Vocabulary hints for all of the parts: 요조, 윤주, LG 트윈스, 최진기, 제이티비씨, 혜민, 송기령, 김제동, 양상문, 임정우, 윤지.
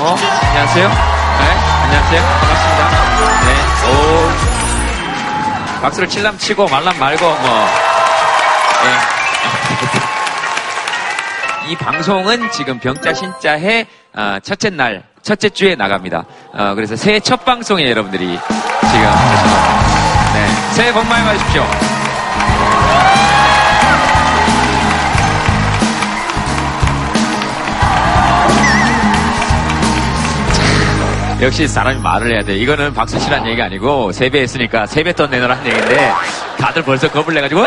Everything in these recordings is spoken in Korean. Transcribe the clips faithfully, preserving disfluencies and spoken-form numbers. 어? 안녕하세요. 네, 안녕하세요. 반갑습니다. 네, 오. 박수를 칠람 치고 말람 말고 뭐. 네. 이 방송은 지금 병자 신자해 어, 첫째 날, 첫째 주에 나갑니다. 어, 그래서 새해 첫 방송에 여러분들이 지금 계십니다. 네, 새해 복 많이 받으십시오. 역시 사람이 말을 해야 돼. 이거는 박수 치라는 얘기가 아니고 세배했으니까 세뱃돈 내놓으라는 얘기인데 다들 벌써 겁을 내가지고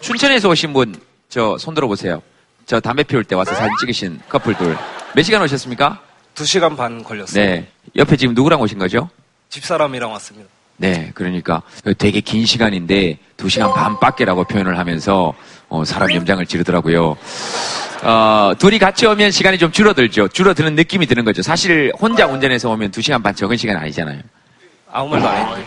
춘천에서 오신 분 저 손 들어보세요. 저 담배 피울 때 와서 사진 찍으신 커플들 몇 시간 오셨습니까? 두 시간 반 걸렸어요. 네. 옆에 지금 누구랑 오신 거죠? 집사람이랑 왔습니다. 네, 그러니까 되게 긴 시간인데 두 시간 반 밖에라고 표현을 하면서 어, 사람 염장을 지르더라고요. 어, 둘이 같이 오면 시간이 좀 줄어들죠. 줄어드는 느낌이 드는 거죠. 사실 혼자 운전해서 오면 두 시간 반 적은 시간 아니잖아요. 아무 말도 안 했는데.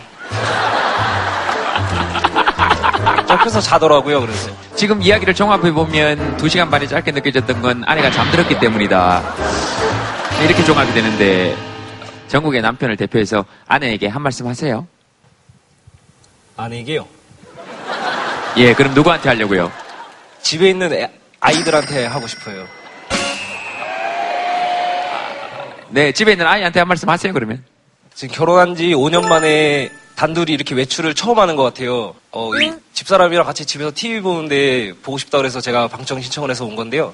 옆에서 자더라고요. 그래서 지금 이야기를 종합해보면 두 시간 반이 짧게 느껴졌던 건 아내가 잠들었기 때문이다. 이렇게 종합이 되는데 전국의 남편을 대표해서 아내에게 한 말씀 하세요. 아내에게요? 예, 그럼 누구한테 하려고요? 집에 있는 애... 아이들한테 하고 싶어요. 네, 집에 있는 아이한테 한 말씀 하세요, 그러면. 지금 결혼한 지 오 년 만에 단둘이 이렇게 외출을 처음 하는 것 같아요. 어, 이 집사람이랑 같이 집에서 티비 보는데 보고 싶다 그래서 제가 방청 신청을 해서 온 건데요.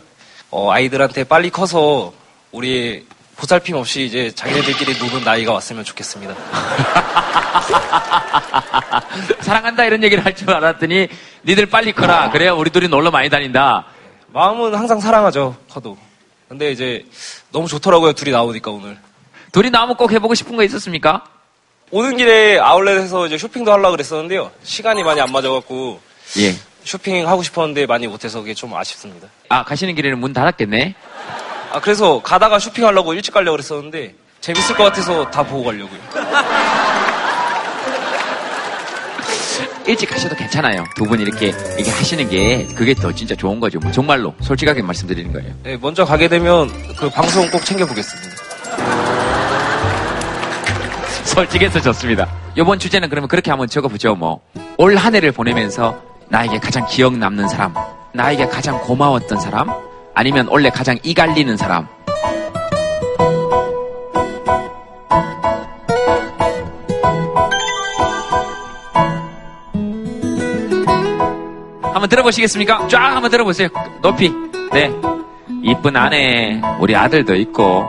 어, 아이들한테 빨리 커서 우리 보살핌 없이 이제 자기네들끼리 노는 나이가 왔으면 좋겠습니다. 사랑한다 이런 얘기를 할 줄 알았더니 니들 빨리 커라. 그래야 우리 둘이 놀러 많이 다닌다. 마음은 항상 사랑하죠, 커도. 근데 이제 너무 좋더라고요, 둘이 나오니까 오늘. 둘이 나오면 꼭 해보고 싶은 거 있었습니까? 오는 길에 아울렛에서 이제 쇼핑도 하려고 그랬었는데요. 시간이 많이 안 맞아갖고. 예. 쇼핑하고 싶었는데 많이 못해서 그게 좀 아쉽습니다. 아, 가시는 길에는 문 닫았겠네? 아, 그래서 가다가 쇼핑하려고 일찍 가려고 그랬었는데, 재밌을 것 같아서 다 보고 가려고요. 일찍 가셔도 괜찮아요. 두 분 이렇게 얘기하시는 게 그게 더 진짜 좋은 거죠. 뭐 정말로 솔직하게 말씀드리는 거예요. 네, 먼저 가게 되면 그 방송 꼭 챙겨보겠습니다. 솔직해서 좋습니다. 이번 주제는 그러면 그렇게 한번 적어보죠. 뭐 올 한 해를 보내면서 나에게 가장 기억 남는 사람, 나에게 가장 고마웠던 사람, 아니면 원래 가장 이 갈리는 사람. 한번 들어보시겠습니까? 쫙 한번 들어보세요. 높이. 네. 이쁜 아내, 우리 아들도 있고,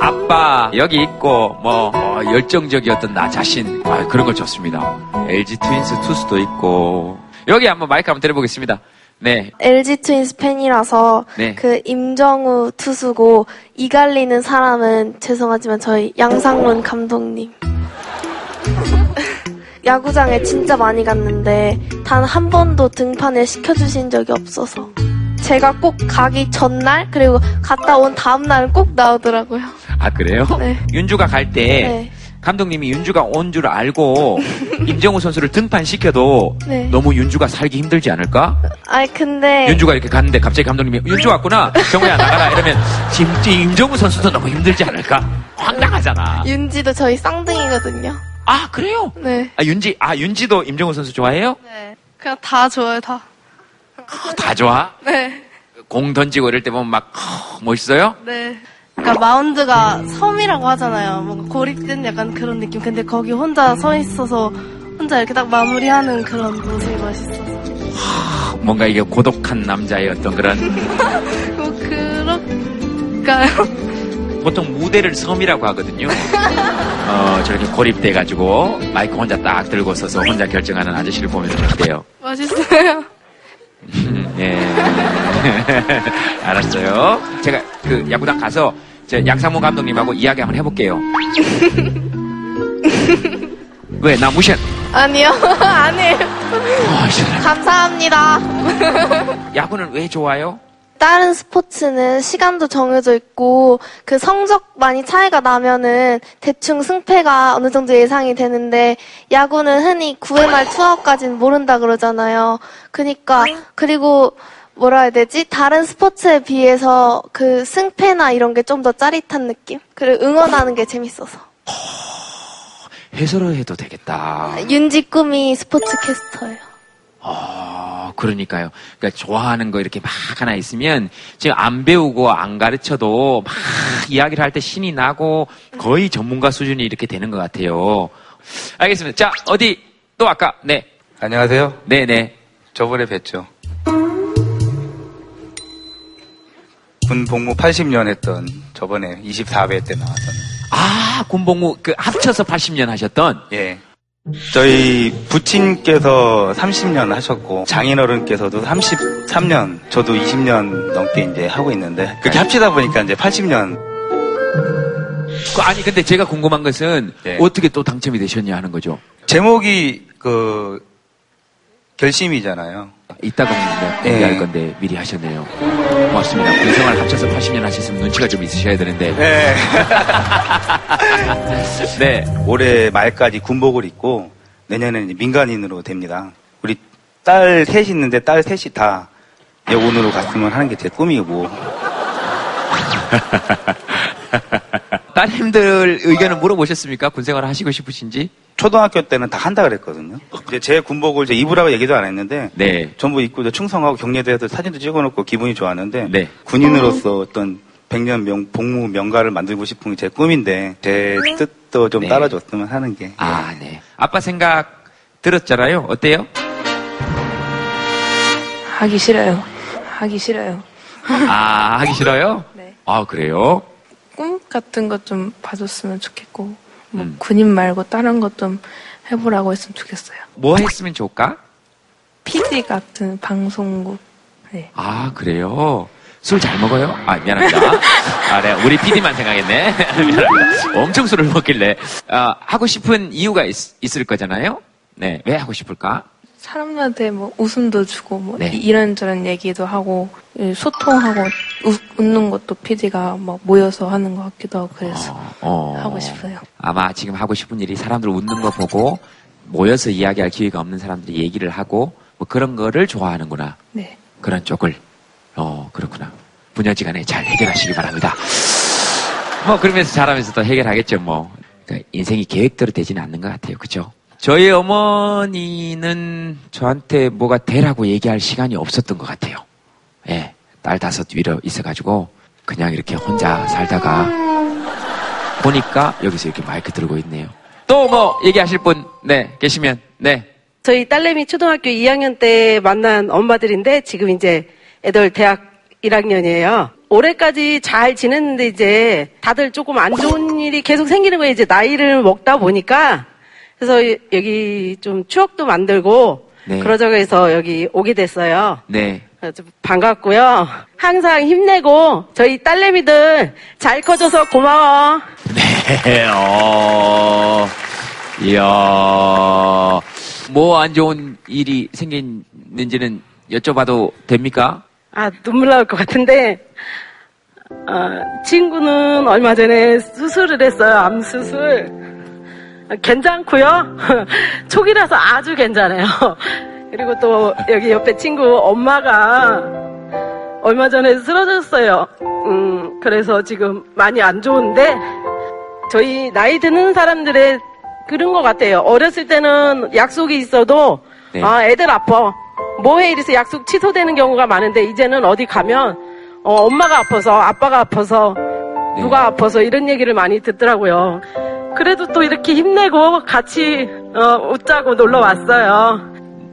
아빠 여기 있고, 뭐 어, 열정적이었던 나 자신. 아, 그런 걸 좋습니다. 엘지 트윈스 투수도 있고. 여기 한번 마이크 한번 들어보겠습니다. 네. 엘지 트윈스 팬이라서 네. 그 임정우 투수고 이 갈리는 사람은 죄송하지만 저희 양상문 감독님. 야구장에 진짜 많이 갔는데 단 한 번도 등판을 시켜주신 적이 없어서 제가 꼭 가기 전날 그리고 갔다 온 다음날은 꼭 나오더라고요. 아, 그래요? 네. 윤주가 갈 때 네. 감독님이 윤주가 온 줄 알고 임정우 선수를 등판시켜도 네. 너무 윤주가 살기 힘들지 않을까? 아니 근데 윤주가 이렇게 갔는데 갑자기 감독님이 윤주 왔구나 정우야 나가라 이러면 지금 임정우 선수도 너무 힘들지 않을까? 황당하잖아. 윤지도 저희 쌍둥이거든요. 아, 그래요? 네. 아, 윤지, 아, 윤지도 임정우 선수 좋아해요? 네. 그냥 다 좋아요, 다. 아, 다 좋아? 네. 공 던지고 이럴 때 보면 막, 아, 멋있어요? 네. 그러니까 마운드가 섬이라고 하잖아요. 뭔가 고립된 약간 그런 느낌. 근데 거기 혼자 서 있어서 혼자 이렇게 딱 마무리하는 그런 모습이 멋있어서. 아, 뭔가 이게 고독한 남자의 어떤 그런. 뭐, 그럴까요? 보통 무대를 섬이라고 하거든요. 어, 저렇게 고립돼가지고 마이크 혼자 딱 들고 서서 혼자 결정하는 아저씨를 보면 어때요? 멋있어요. 예. 알았어요. 제가 그 야구장 가서 저 양상문 감독님하고 이야기 한번 해볼게요. 왜? 나 무시한? 아니요. 아니에요. 어, 감사합니다. 야구는 왜 좋아요? 다른 스포츠는 시간도 정해져 있고 그 성적 많이 차이가 나면은 대충 승패가 어느 정도 예상이 되는데 야구는 흔히 구 회 말 투아웃까지는 모른다 그러잖아요. 그러니까 그리고 뭐라 해야 되지? 다른 스포츠에 비해서 그 승패나 이런 게 좀 더 짜릿한 느낌? 그리고 응원하는 게 재밌어서. 해설을 해도 되겠다. 윤지 꿈이 스포츠 캐스터예요. 어, 그러니까요. 그러니까 좋아하는 거 이렇게 막 하나 있으면 지금 안 배우고 안 가르쳐도 막 이야기를 할 때 신이 나고 거의 전문가 수준이 이렇게 되는 것 같아요. 알겠습니다. 자, 어디 또 아까 네. 안녕하세요. 네네. 저번에 뵀죠. 군 복무 팔십 년 했던 저번에 이십사 회 때 나왔던. 아, 군 복무 그 합쳐서 팔십 년 하셨던. 예. 저희 부친께서 삼십 년 하셨고 장인어른께서도 삼십삼 년, 저도 이십 년 넘게 이제 하고 있는데 그렇게 합치다 보니까 이제 팔십 년. 아니 근데 제가 궁금한 것은 네. 어떻게 또 당첨이 되셨냐 하는 거죠. 제목이 그 결심이잖아요. 이따가 얘기할 네. 건데 미리 하셨네요. 고맙습니다. 군생활 합쳐서 팔십 년 하셨으면 눈치가 좀 있으셔야 되는데. 네. 네. 올해 말까지 군복을 입고 내년에는 민간인으로 됩니다. 우리 딸 셋이 있는데 딸 셋이 다 여군으로 갔으면 하는 게 제 꿈이고. 따님들 의견을 물어보셨습니까? 군생활을 하시고 싶으신지? 초등학교 때는 다 한다 그랬거든요. 이제 제 군복을 이제 입으라고 얘기도 안 했는데 네. 전부 입고 충성하고 격려대회도 사진도 찍어놓고 기분이 좋았는데 네. 군인으로서 어떤 백 년 명, 복무 명가를 만들고 싶은 게 제 꿈인데 제 뜻도 좀 네. 따라줬으면 하는 게. 아, 네. 아빠 생각 들었잖아요. 어때요? 하기 싫어요. 하기 싫어요. 아, 하기 싫어요? 네. 아, 그래요? 꿈 같은 것 좀 봐줬으면 좋겠고. 뭐 음. 군인 말고 다른 것 좀 해보라고 했으면 좋겠어요. 뭐 했으면 좋을까? 피디 같은 방송국. 네. 아, 그래요? 술 잘 먹어요? 아, 미안합니다. 아, 네. 우리 피디만 생각했네. 미안합니다. 엄청 술을 먹길래. 아, 하고 싶은 이유가 있, 있을 거잖아요? 네. 왜 하고 싶을까? 사람들한테 뭐 웃음도 주고, 뭐 네. 이런저런 얘기도 하고, 소통하고, 웃, 웃는 것도 피디가 막 모여서 하는 것 같기도 하고, 그래서 어, 어. 하고 싶어요. 아마 지금 하고 싶은 일이 사람들 웃는 거 보고, 모여서 이야기할 기회가 없는 사람들이 얘기를 하고, 뭐 그런 거를 좋아하는구나. 네. 그런 쪽을. 어, 그렇구나. 부녀지간에 잘 해결하시기 바랍니다. 뭐, 그러면서 잘하면서 또 해결하겠죠, 뭐. 그러니까 인생이 계획대로 되지는 않는 것 같아요. 그죠? 저희 어머니는 저한테 뭐가 되라고 얘기할 시간이 없었던 것 같아요. 예, 딸 다섯 위로 있어가지고 그냥 이렇게 혼자 살다가 보니까 여기서 이렇게 마이크 들고 있네요. 또 뭐 얘기하실 분 네, 계시면 네. 저희 딸내미 초등학교 이 학년 때 만난 엄마들인데 지금 이제 애들 대학 일 학년이에요. 올해까지 잘 지냈는데 이제 다들 조금 안 좋은 일이 계속 생기는 거예요. 이제 나이를 먹다 보니까. 그래서 여기 좀 추억도 만들고 네. 그러자고 해서 여기 오게 됐어요. 네. 반갑고요. 항상 힘내고 저희 딸내미들 잘 커줘서 고마워. 네. 어. 이야. 뭐 안 좋은 일이 생겼는지는 여쭤봐도 됩니까? 아, 눈물 나올 것 같은데. 아, 친구는 얼마 전에 수술을 했어요. 암 수술. 괜찮고요. 초기라서 아주 괜찮아요. 그리고 또 여기 옆에 친구 엄마가 얼마 전에 쓰러졌어요. 음, 그래서 지금 많이 안 좋은데 저희 나이 드는 사람들의 그런 것 같아요. 어렸을 때는 약속이 있어도 네. 아, 애들 아파. 뭐해 이래서 약속 취소되는 경우가 많은데 이제는 어디 가면 어, 엄마가 아파서 아빠가 아파서 누가 아파서 이런 얘기를 많이 듣더라고요. 그래도 또 이렇게 힘내고 같이 어, 웃자고 놀러 왔어요.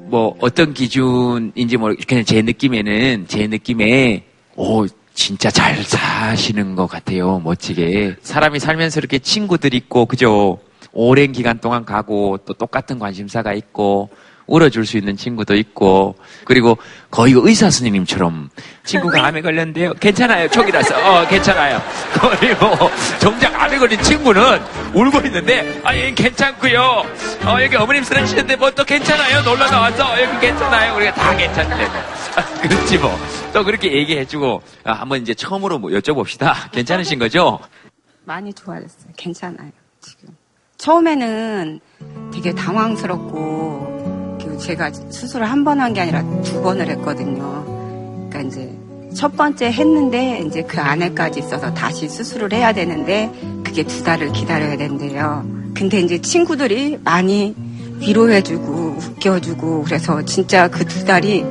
뭐 어떤 기준인지 모르겠 그냥 제 느낌에는 제 느낌에 오 진짜 잘 사시는 것 같아요. 멋지게 사람이 살면서 이렇게 친구들 있고 그죠? 오랜 기간 동안 가고 또 똑같은 관심사가 있고 울어줄 수 있는 친구도 있고 그리고 거의 의사 선생님처럼 친구가 암에 걸렸는데요. 괜찮아요. 초기라서 어 괜찮아요. 그리고 정작 암에 걸린 친구는 울고 있는데 아 여기 괜찮고요. 어 여기 어머님 쓰러지셨는데 뭐 또 괜찮아요. 놀러 나와서 여기 괜찮아요. 우리가 다 괜찮대. 아, 그렇지 뭐. 또 그렇게 얘기해주고 아, 한번 이제 처음으로 뭐 여쭤봅시다. 괜찮으신 거죠? 많이 좋아졌어요. 괜찮아요. 지금 처음에는 되게 당황스럽고. 제가 수술을 한 번 한 게 아니라 두 번을 했거든요. 그러니까 이제 첫 번째 했는데 이제 그 안에까지 있어서 다시 수술을 해야 되는데 그게 두 달을 기다려야 된대요. 근데 이제 친구들이 많이 위로해주고 웃겨주고 그래서 진짜 그 두 달이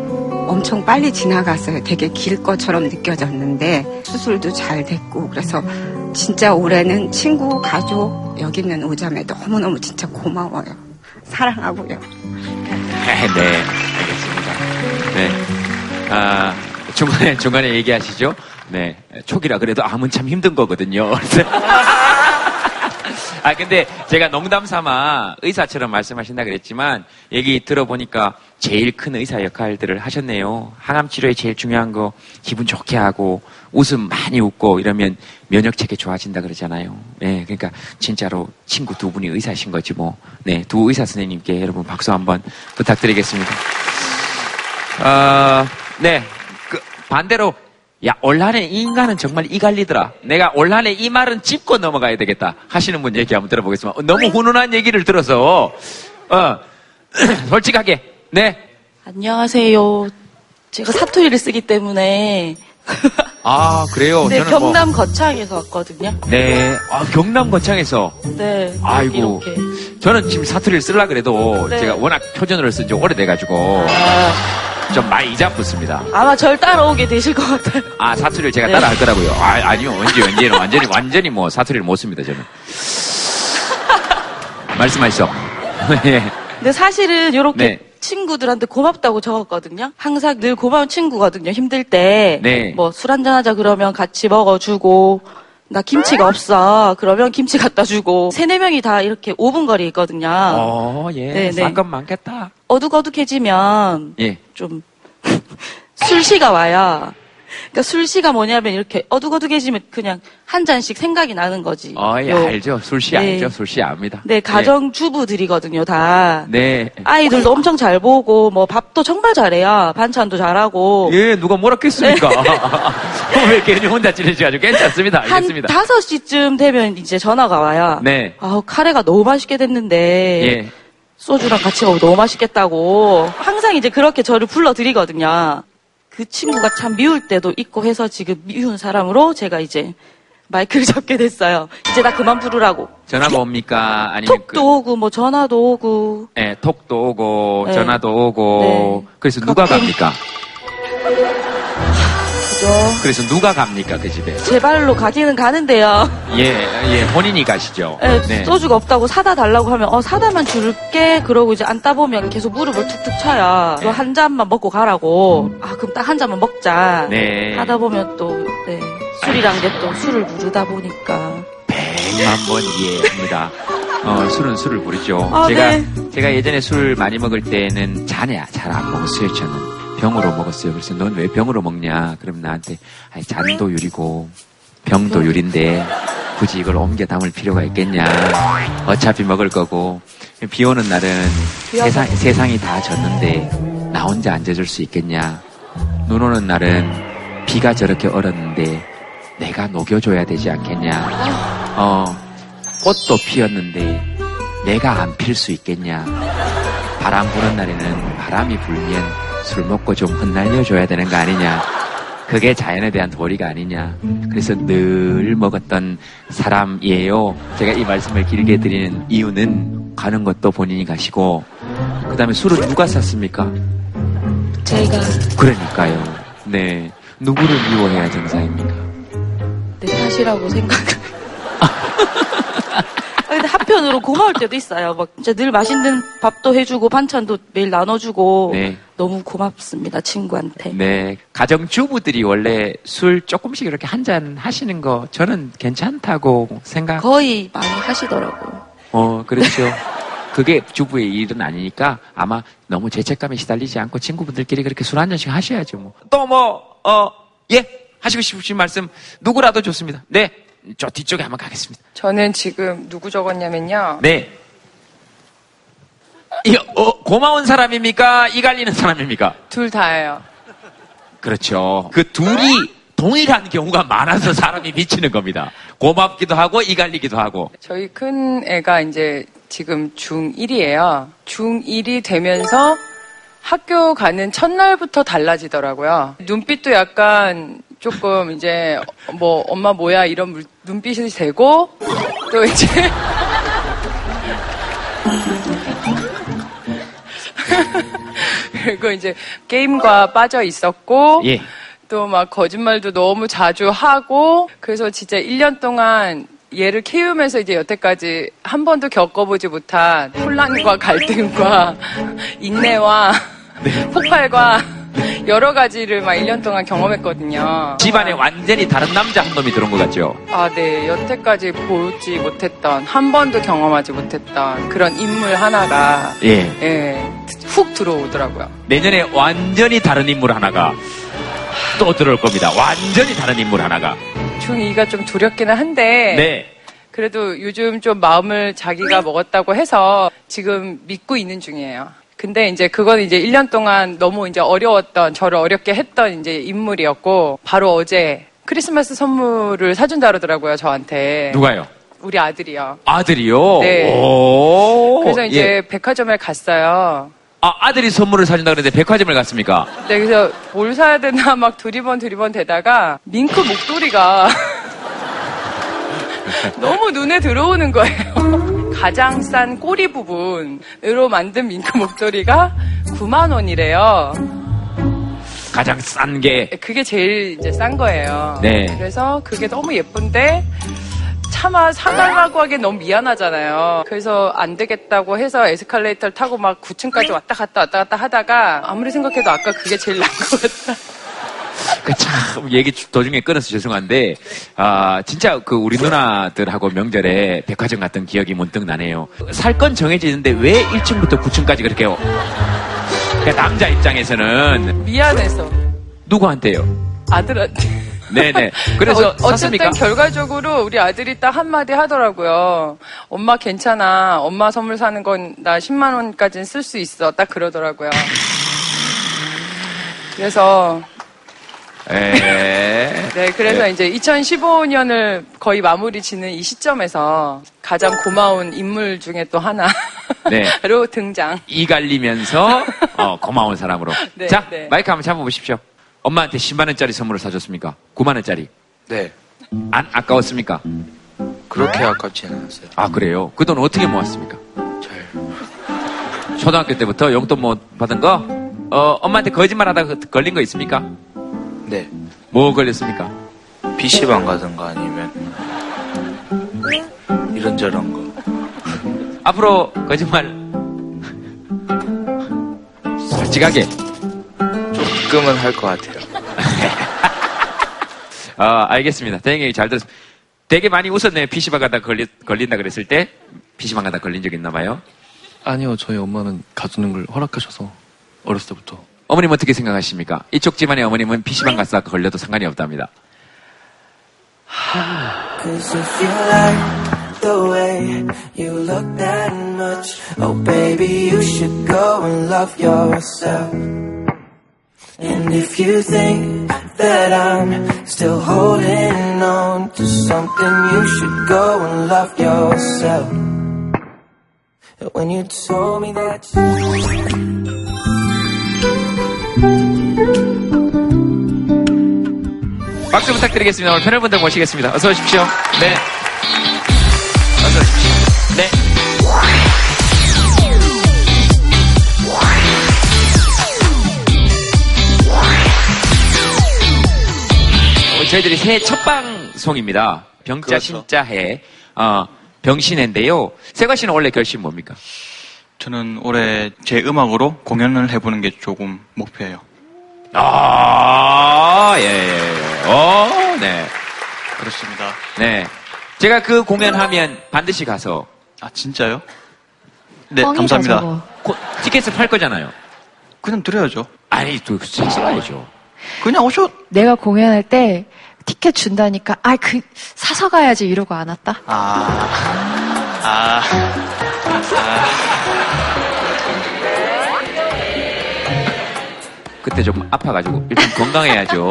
엄청 빨리 지나갔어요. 되게 길 것처럼 느껴졌는데 수술도 잘 됐고 그래서 진짜 올해는 친구, 가족, 여기 있는 오자매 너무너무 진짜 고마워요. 사랑하고요. 네, 네, 알겠습니다. 네, 아, 중간에 중간에 얘기하시죠. 네, 초기라 그래도 암은 참 힘든 거거든요. 아, 근데 제가 농담 삼아 의사처럼 말씀하신다 그랬지만 얘기 들어보니까 제일 큰 의사 역할들을 하셨네요. 항암 치료에 제일 중요한 거 기분 좋게 하고 웃음 많이 웃고 이러면 면역 체계 좋아진다 그러잖아요. 네, 그러니까 진짜로 친구 두 분이 의사신 거지 뭐. 네, 두 의사 선생님께 여러분 박수 한번 부탁드리겠습니다. 어, 네, 그 반대로. 야, 올 한해 이 인간은 정말 이 갈리더라. 내가 올 한해 이 말은 짚고 넘어가야 되겠다 하시는 분 얘기 한번 들어보겠습니다. 어, 너무 훈훈한 얘기를 들어서 어, 솔직하게. 네. 안녕하세요. 제가 사투리를 쓰기 때문에. 아, 그래요? 네, 저는 경남 뭐... 거창에서 왔거든요. 네. 아, 경남 거창에서. 네. 아이고. 이렇게. 저는 지금 사투리를 쓰려고 그래도 네. 제가 워낙 표준어를 쓴 지 오래돼가지고. 아. 좀 많이 잡붙습니다. 아마 절 따라오게 되실 것 같아요. 아, 사투리를 제가 네. 따라할 거라고요. 아, 아니요. 언제, 언제는 완전히, 완전히 뭐 사투리를 못 씁니다, 저는. 말씀하시죠. 네. 근데 사실은 요렇게 네. 친구들한테 고맙다고 적었거든요. 항상 늘 고마운 친구거든요. 힘들 때. 네. 뭐 술 한잔하자 그러면 같이 먹어주고. 나 김치가 없어. 그러면 김치 갖다 주고. 세네 명이 다 이렇게 오 분 거리에 있거든요. 어, 예. 싼 건 많겠다. 어둑어둑해지면. 예. 좀. 술시가 와요. 그러니까 술시가 뭐냐면 이렇게 어둑어둑해지면 그냥 한 잔씩 생각이 나는 거지. 어, 예, 요. 알죠. 술시 네. 알죠. 술시 압니다. 네, 가정주부들이거든요, 다. 네. 아이들도 어. 엄청 잘 보고, 뭐 밥도 정말 잘해요. 반찬도 잘하고. 예, 누가 뭐라 했습니까? 왜 괜히 혼자 찔리셔가지고 괜찮습니다. 알겠습니다. 한 다섯 시쯤 되면 이제 전화가 와요. 네. 아우, 카레가 너무 맛있게 됐는데. 예. 소주랑 같이 먹으면 너무 맛있겠다고. 항상 이제 그렇게 저를 불러드리거든요. 그 친구가 참 미울 때도 있고 해서 지금 미운 사람으로 제가 이제 마이크를 잡게 됐어요. 이제 나 그만 부르라고. 전화가 옵니까? 아니면 톡도 그... 오고 뭐 전화도 오고. 네, 톡도 오고 네. 전화도 오고. 네. 그래서 누가 그렇게... 갑니까? 그죠. 그래서 누가 갑니까 그 집에? 제 발로 가기는 가는데요. 예, 예, 본인이 가시죠. 네, 네. 소주가 없다고 사다 달라고 하면 어 사다만 줄게. 그러고 이제 안 따보면 계속 무릎을 툭툭 쳐요. 네. 한 잔만 먹고 가라고. 아 그럼 딱 한 잔만 먹자. 네. 하다 보면 또 네, 술이란 게 또 술을 부르다 보니까 백만 번 이해합니다. 어, 술은 술을 부르죠. 아, 제가 네. 제가 예전에 술 많이 먹을 때는 잔에 잘 안 먹었어요 저는. 병으로 먹었어요. 그래서 넌 왜 병으로 먹냐? 그럼 나한테 아니, 잔도 유리고 병도 유린데 굳이 이걸 옮겨 담을 필요가 있겠냐? 어차피 먹을 거고 비 오는 날은 세상, 세상이 다 졌는데 나 혼자 안 젖을 수 있겠냐? 눈 오는 날은 비가 저렇게 얼었는데 내가 녹여줘야 되지 않겠냐? 어, 꽃도 피었는데 내가 안 필 수 있겠냐? 바람 부는 날에는 바람이 불면 술 먹고 좀 흩날려줘야 되는 거 아니냐. 그게 자연에 대한 도리가 아니냐. 그래서 늘 먹었던 사람이에요. 제가 이 말씀을 길게 드리는 이유는 가는 것도 본인이 가시고 그 다음에 술은 누가 샀습니까? 제가. 그러니까요. 네. 누구를 미워해야 정상입니까? 내 탓이라고 생각. 근데 한편으로 고마울 때도 있어요. 막 진짜 늘 맛있는 밥도 해주고 반찬도 매일 나눠주고 네. 너무 고맙습니다 친구한테. 네, 가정주부들이 원래 술 조금씩 이렇게 한 잔 하시는 거 저는 괜찮다고 생각. 거의 많이 하시더라고요. 어, 그렇죠. 그게 주부의 일은 아니니까 아마 너무 죄책감에 시달리지 않고 친구분들끼리 그렇게 술 한 잔씩 하셔야죠. 뭐. 또 뭐 어 예 하시고 싶으신 말씀 누구라도 좋습니다. 네. 저 뒤쪽에 한번 가겠습니다. 저는 지금 누구 적었냐면요. 네. 이, 어, 고마운 사람입니까? 이 갈리는 사람입니까? 둘 다예요. 그렇죠. 그 둘이 동일한 경우가 많아서 사람이 미치는 겁니다. 고맙기도 하고 이 갈리기도 하고. 저희 큰 애가 이제 지금 중일이에요. 중일이 되면서 학교 가는 첫날부터 달라지더라고요. 눈빛도 약간 조금 이제 뭐 엄마 뭐야 이런 물, 눈빛이 되고 또 이제 그리고 이제 게임과 빠져 있었고 예. 또 막 거짓말도 너무 자주 하고 그래서 진짜 일 년 동안 얘를 키우면서 이제 여태까지 한 번도 겪어보지 못한 혼란과 갈등과 인내와 네. 폭발과 여러 가지를 막 일 년 동안 경험했거든요. 집안에 완전히 다른 남자 한 놈이 들어온 것 같죠? 아, 네. 여태까지 보지 못했던, 한 번도 경험하지 못했던 그런 인물 하나가 예. 예, 훅 들어오더라고요. 내년에 완전히 다른 인물 하나가 또 들어올 겁니다. 완전히 다른 인물 하나가. 중이가 좀 두렵기는 한데 네. 그래도 요즘 좀 마음을 자기가 먹었다고 해서 지금 믿고 있는 중이에요. 근데 이제 그건 이제 일 년 동안 너무 이제 어려웠던, 저를 어렵게 했던 이제 인물이었고 바로 어제 크리스마스 선물을 사준다 그러더라고요, 저한테. 누가요? 우리 아들이요. 아들이요? 네. 그래서 이제 예. 백화점에 갔어요. 아, 아들이 선물을 사준다 그랬는데 백화점을 갔습니까? 네, 그래서 뭘 사야 되나 막 두리번 두리번 대다가 밍크 목도리가 너무 눈에 들어오는 거예요. 가장 싼 꼬리 부분으로 만든 밍크 목도리가 구만 원이래요. 가장 싼 게? 그게 제일 이제 싼 거예요. 네. 그래서 그게 너무 예쁜데 차마 사달라고 하기엔 너무 미안하잖아요. 그래서 안 되겠다고 해서 에스컬레이터를 타고 막 구 층까지 왔다 갔다 왔다 갔다 하다가 아무리 생각해도 아까 그게 제일 나은 것 같다. 그 참 얘기 도중에 끊어서 죄송한데 아 진짜 그 우리 누나들하고 명절에 백화점 갔던 기억이 문득 나네요. 살 건 정해지는데 왜 일 층부터 구 층까지 그렇게 해요? 그러니까 남자 입장에서는 미안해서 누구한테요? 아들한테. 네네. 그래서 어, 샀습니까? 어쨌든 결과적으로 우리 아들이 딱 한마디 하더라고요. 엄마 괜찮아. 엄마 선물 사는 건 나 십만 원까지는 쓸 수 있어. 딱 그러더라고요. 그래서 네. 네, 그래서 에이. 이제 이천십오 년을 거의 마무리 지는 이 시점에서 가장 고마운 인물 중에 또 하나로 네. 등장. 이 갈리면서 어, 고마운 사람으로. 네, 자, 네. 마이크 한번 잡아보십시오. 엄마한테 십만 원짜리 선물을 사줬습니까? 구만 원짜리? 네. 안 아까웠습니까? 그렇게 아깝지 않았어요. 아, 그래요? 그 돈 어떻게 모았습니까? 잘. 초등학교 때부터 용돈 못 받은 거? 어, 엄마한테 거짓말 하다가 걸린 거 있습니까? 네. 뭐 걸렸습니까? 피씨방 가든가 아니면 이런저런 거. 앞으로 거짓말 솔직하게 조금은 할 것 같아요. 아, 알겠습니다. 대행 얘기 잘 들었습니다. 되게 많이 웃었네요. 피씨방 가다 걸리, 걸린다 그랬을 때. 피씨방 가다 걸린 적 있나 봐요? 아니요. 저희 엄마는 가주는 걸 허락하셔서 어렸을 때부터. 어머님 어떻게 생각하십니까? 이쪽 집안의 어머님은 피씨방 가서 걸려도 상관이 없답니다. The way you look that much. Oh baby you should go and love yourself. And if you think that I'm still holding on to something, you should go and love yourself. When you told me that 박수 부탁드리겠습니다. 오늘 패널분들 모시겠습니다. 어서 오십시오. 네. 어서 오십시오. 네. 저희들이 새해 첫 방송입니다. 병자 그렇죠. 신자해 어, 병신해인데요. 세관 씨는 원래 결심 뭡니까? 저는 올해 제 음악으로 공연을 해보는 게 조금 목표예요. 아, 예, 예. 어, 네. 그렇습니다. 네. 제가 그 공연하면 반드시 가서. 아, 진짜요? 네, 감사합니다. 고, 티켓을 팔 거잖아요. 그냥 드려야죠. 아니, 또 사야죠. 그냥 오셔. 내가 공연할 때 티켓 준다니까, 아, 그, 사서 가야지 이러고 안 왔다? 아. 아. 아. 그때 좀 아파가지고, 일단 건강해야죠.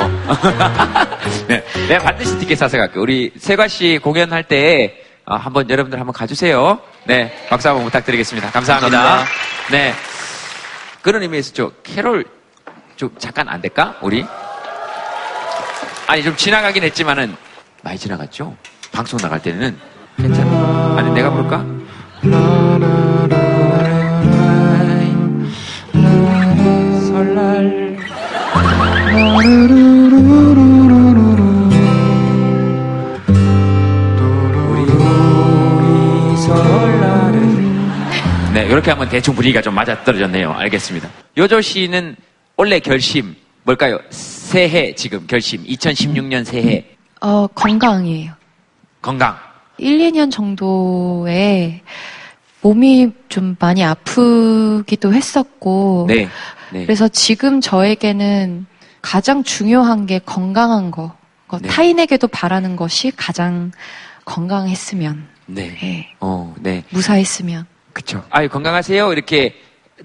네. 내가 반드시 티켓 사서 갈게. 우리 세관 씨 공연할 때, 아, 한번 여러분들 한번 가주세요. 네. 박수 한번 부탁드리겠습니다. 감사합니다. 감사합니다. 네. 그런 의미에서 저 캐롤 좀 잠깐 안 될까? 우리? 아니 좀 지나가긴 했지만은 많이 지나갔죠? 방송 나갈 때는 괜찮아. 아니 내가 부를까? 설날 우리 설날은 네 이렇게 하면 대충 분위기가 좀 맞아떨어졌네요. 알겠습니다. 요조 씨는 원래 결심 뭘까요? 새해 지금 결심 이천십육 년 새해 어 건강이에요. 건강 일, 이 년 정도에 몸이 좀 많이 아프기도 했었고 네, 네. 그래서 지금 저에게는 가장 중요한 게 건강한 거 네. 타인에게도 바라는 것이 가장 건강했으면 네. 네. 어, 네. 무사했으면 그쵸. 아유 건강하세요 이렇게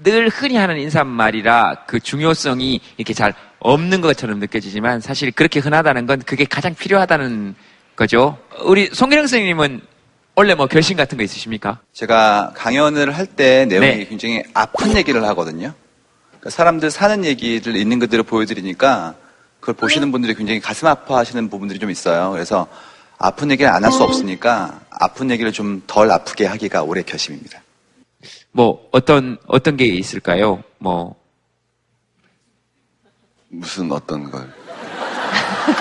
늘 흔히 하는 인사말이라 그 중요성이 이렇게 잘 없는 것처럼 느껴지지만 사실 그렇게 흔하다는 건 그게 가장 필요하다는 거죠. 우리 송기령 선생님은 원래 뭐 결심 같은 거 있으십니까? 제가 강연을 할 때 내용이 네. 굉장히 아픈 얘기를 하거든요. 그러니까 사람들 사는 얘기를 있는 그대로 보여드리니까 그걸 보시는 분들이 굉장히 가슴 아파하시는 부분들이 좀 있어요. 그래서 아픈 얘기를 안 할 수 없으니까 아픈 얘기를 좀 덜 아프게 하기가 올해 결심입니다. 뭐 어떤 어떤 게 있을까요? 뭐 무슨 어떤 걸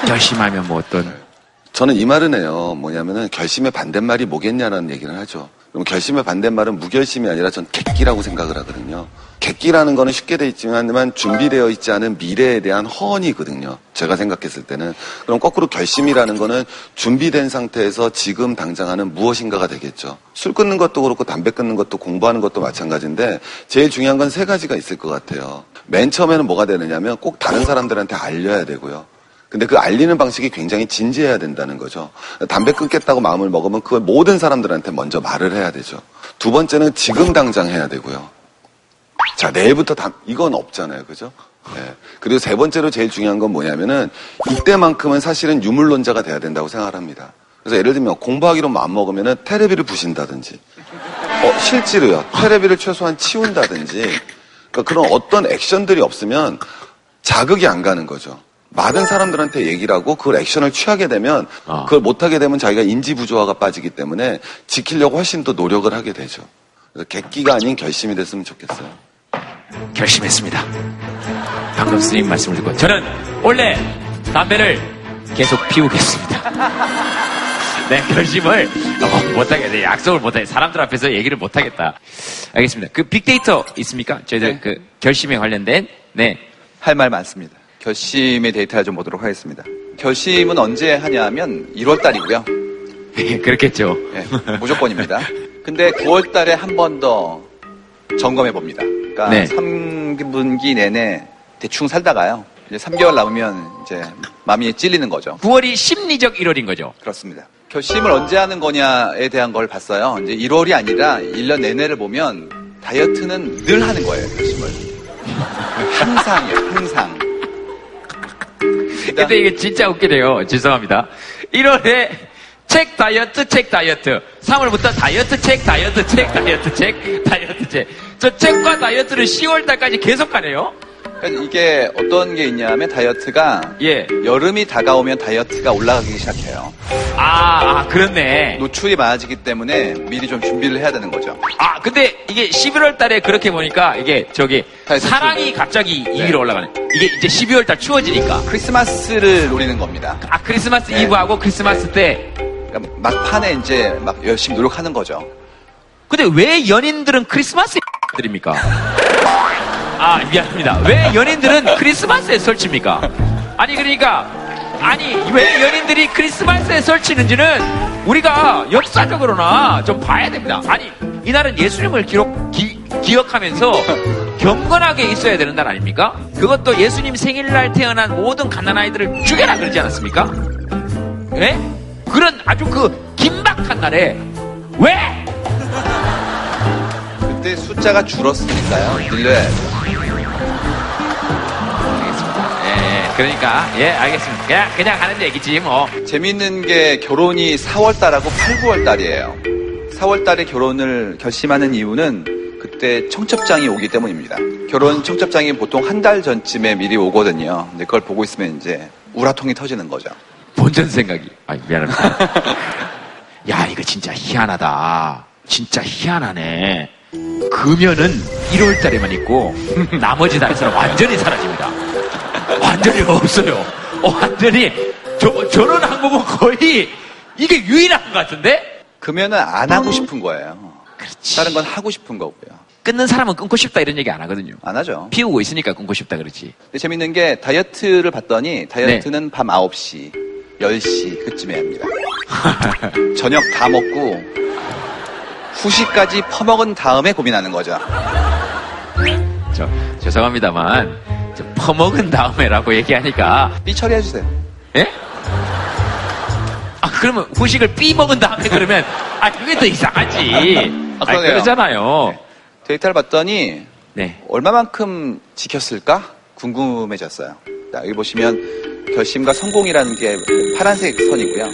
결심하면 뭐 어떤 저는 이 말은 해요. 뭐냐면은 결심의 반대말이 뭐겠냐라는 얘기를 하죠. 그럼 결심의 반대말은 무결심이 아니라 전 객기라고 생각을 하거든요. 객기라는 거는 쉽게 돼 있지만 준비되어 있지 않은 미래에 대한 허언이거든요. 제가 생각했을 때는. 그럼 거꾸로 결심이라는 거는 준비된 상태에서 지금 당장 하는 무엇인가가 되겠죠. 술 끊는 것도 그렇고 담배 끊는 것도 공부하는 것도 마찬가지인데 제일 중요한 건 세 가지가 있을 것 같아요. 맨 처음에는 뭐가 되느냐면 꼭 다른 사람들한테 알려야 되고요. 근데 그 알리는 방식이 굉장히 진지해야 된다는 거죠. 담배 끊겠다고 마음을 먹으면 그걸 모든 사람들한테 먼저 말을 해야 되죠. 두 번째는 지금 당장 해야 되고요. 자, 내일부터 다, 이건 없잖아요. 그죠? 네. 그리고 세 번째로 제일 중요한 건 뭐냐면은 이때만큼은 사실은 유물론자가 돼야 된다고 생각을 합니다. 그래서 예를 들면 공부하기로 마음 먹으면은 테레비를 부신다든지, 어, 실제로요. 테레비를 최소한 치운다든지, 그러니까 그런 어떤 액션들이 없으면 자극이 안 가는 거죠. 많은 사람들한테 얘기를 하고 그걸 액션을 취하게 되면 그걸 못하게 되면 자기가 인지부조화가 빠지기 때문에 지키려고 훨씬 더 노력을 하게 되죠. 그래서 객기가 아닌 결심이 됐으면 좋겠어요. 결심했습니다. 방금 스님 말씀을 듣고 저는 원래 담배를 계속 피우겠습니다. 네, 결심을 어, 못하게 약속을 못하게 사람들 앞에서 얘기를 못하겠다. 알겠습니다. 그 빅데이터 있습니까? 저희들 네. 그 결심에 관련된 네 할 말 많습니다. 결심의 데이터를 좀 보도록 하겠습니다. 결심은 언제 하냐면 일월 달이고요. 그렇겠죠. 네, 무조건입니다. 근데 구월 달에 한 번 더 점검해 봅니다. 그러니까 네. 삼 분기 내내 대충 살다가요. 이제 삼 개월 남으면 이제 마음이 찔리는 거죠. 구월이 심리적 일월인 거죠. 그렇습니다. 결심을 언제 하는 거냐에 대한 걸 봤어요. 이제 일월이 아니라 일 년 내내를 보면 다이어트는 늘 하는 거예요. 결심을 항상이요, 항상. 근데 이게 진짜 웃기네요. 죄송합니다. 일월에 책 다이어트, 책 다이어트. 삼월부터 다이어트, 책 다이어트, 책 다이어트, 책 다이어트, 책. 저 책과 다이어트를 시월 달까지 계속 가네요. 그러니까 이게 어떤 게 있냐면 다이어트가 예 여름이 다가오면 다이어트가 올라가기 시작해요. 아, 아 그렇네. 노출이 많아지기 때문에 미리 좀 준비를 해야 되는 거죠. 아 근데 이게 십일월 달에 그렇게 보니까 이게 저기 사랑이 갑자기 이 위로 네. 올라가네. 이게 이제 십이월 달 추워지니까 크리스마스를 노리는 겁니다. 아 크리스마스 네. 이브하고 크리스마스 네. 때 그러니까 막판에 이제 막 열심히 노력하는 거죠. 근데 왜 연인들은 크리스마스 들입니까? 아 미안합니다. 왜 연인들은 크리스마스에 설칩니까? 아니 그러니까 아니 왜 연인들이 크리스마스에 설치는지는 우리가 역사적으로나 좀 봐야 됩니다. 아니 이날은 예수님을 기록, 기, 기억하면서 경건하게 있어야 되는 날 아닙니까? 그것도 예수님 생일날 태어난 모든 갓난아이들을 죽여라 그러지 않았습니까? 예? 그런 아주 그 긴박한 날에 왜? 그때 숫자가 줄었으니까요. 늘려야죠. 그러니까 예 알겠습니다. 그냥, 그냥 하는 얘기지 뭐. 재밌는 게 결혼이 사월 달하고 팔, 구월 달이에요. 사월 달에 결혼을 결심하는 이유는 그 그때 청첩장이 오기 때문입니다. 결혼 청첩장이 보통 한 달 전쯤에 미리 오거든요. 근데 그걸 보고 있으면 이제 우라통이 터지는 거죠. 본전 생각이. 아이, 미안합니다. 야, 이거 진짜 희한하다. 진짜 희한하네. 금연은 일월 달에만 있고 나머지 날에서는 완전히 사라집니다. 완전히 없어요. 어, 완전히 저, 저런 항목은 거의 이게 유일한 것 같은데? 금연은 안 하고 싶은 거예요. 그렇지. 다른 건 하고 싶은 거고요. 끊는 사람은 끊고 싶다 이런 얘기 안 하거든요. 안 하죠. 피우고 있으니까 끊고 싶다 그렇지. 근데 재밌는 게 다이어트를 봤더니 다이어트는 네. 밤 아홉 시, 열 시 그쯤에 합니다. 저녁 다 먹고 후식까지 퍼먹은 다음에 고민하는 거죠. 저, 죄송합니다만 저 퍼먹은 다음에라고 얘기하니까 삐 처리해주세요. 예? 아 그러면 후식을 삐 먹은 다음에 그러면 아 그게 더 이상하지. 아, 아니, 그러잖아요. 네. 데이터를 봤더니 네. 얼마만큼 지켰을까 궁금해졌어요. 자, 여기 보시면 결심과 성공이라는 게 파란색 선이고요.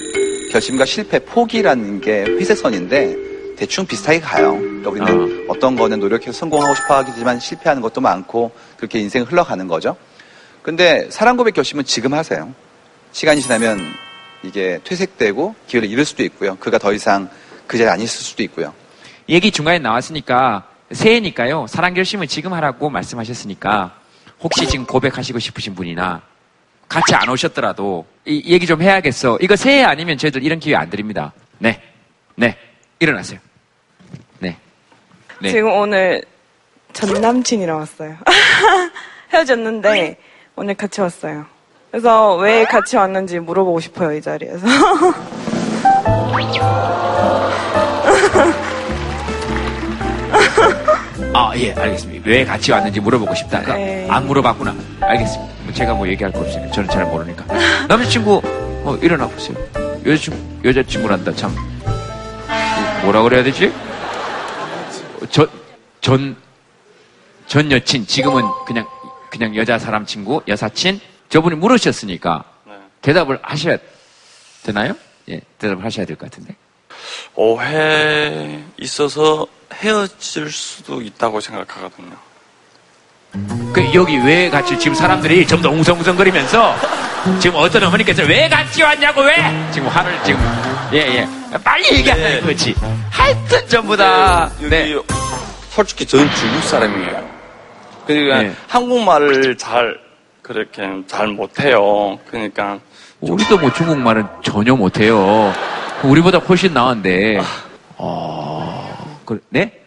결심과 실패, 포기라는 게 회색 선인데 대충 비슷하게 가요. 그러니까 우리는 어. 어떤 거는 노력해서 성공하고 싶어 하지만 실패하는 것도 많고 그렇게 인생 흘러가는 거죠. 근데 사랑 고백 결심은 지금 하세요. 시간이 지나면 이게 퇴색되고 기회를 잃을 수도 있고요. 그가 더 이상 그 자리에 안 있을 수도 있고요. 얘기 중간에 나왔으니까 새해니까요. 사랑 결심을 지금 하라고 말씀하셨으니까 혹시 지금 고백하시고 싶으신 분이나 같이 안 오셨더라도 이 얘기 좀 해야겠어. 이거 새해 아니면 저희들 이런 기회 안 드립니다. 네, 네, 일어나세요. 네, 네. 지금 오늘 전 남친이랑 왔어요. 헤어졌는데 오늘 같이 왔어요. 그래서 왜 같이 왔는지 물어보고 싶어요. 이 자리에서. 아, 예, 알겠습니다. 왜 같이 왔는지 물어보고 싶다. 네. 안 물어봤구나. 알겠습니다. 제가 뭐 얘기할 거 없으니까. 저는 잘 모르니까. 남자친구, 어, 일어나 보세요. 여자친구, 여자친구란다, 참. 뭐라 그래야 되지? 전, 전, 전 여친. 지금은 그냥, 그냥 여자 사람 친구, 여사친. 저분이 물으셨으니까. 대답을 하셔야 되나요? 예, 대답을 하셔야 될 것 같은데. 오해 있어서 헤어질 수도 있다고 생각하거든요. 그 여기 왜 같이 지금 사람들이 좀 더 웅성웅성거리면서 지금 어떤 어머니께서 왜 같이 왔냐고 왜 지금 화를 지금 예예 예. 빨리 얘기하는 거지. 하여튼 전부 다 네, 여기 네. 솔직히 저는 중국 사람이에요. 그러니까 네. 한국말을 잘 그렇게 잘 못해요. 그러니까 우리도 뭐 중국말은 전혀 못해요. 우리보다 훨씬 나은데. 아. 어, 그, 네?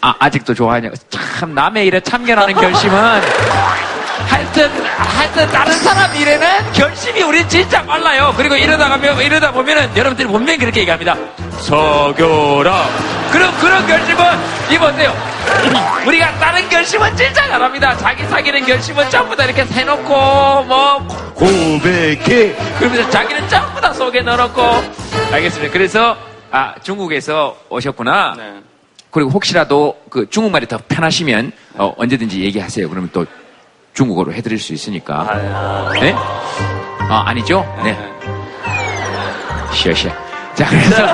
아, 아직도 좋아하냐고. 참, 남의 일에 참견하는 결심은. 하여튼, 하여튼, 다른 사람 일에는 결심이 우리 진짜 빨라요. 그리고 이러다가, 이러다 보면은 여러분들이 분명히 그렇게 얘기합니다. 서교라. 그럼 그런 결심은, 이거 어때요? 우리가 다른 결심은 진짜 잘합니다. 자기 사귀는 결심은 전부 다 이렇게 해놓고, 뭐, 고백해. 그러면서 자기는 전부 다 속에 넣어놓고. 알겠습니다. 그래서, 아, 중국에서 오셨구나. 네. 그리고 혹시라도 그 중국말이 더 편하시면, 어, 언제든지 얘기하세요. 그러면 또 중국어로 해드릴 수 있으니까. 아, 네? 아, 아니죠? 네. 쉬어쉬어. 자, 그래서,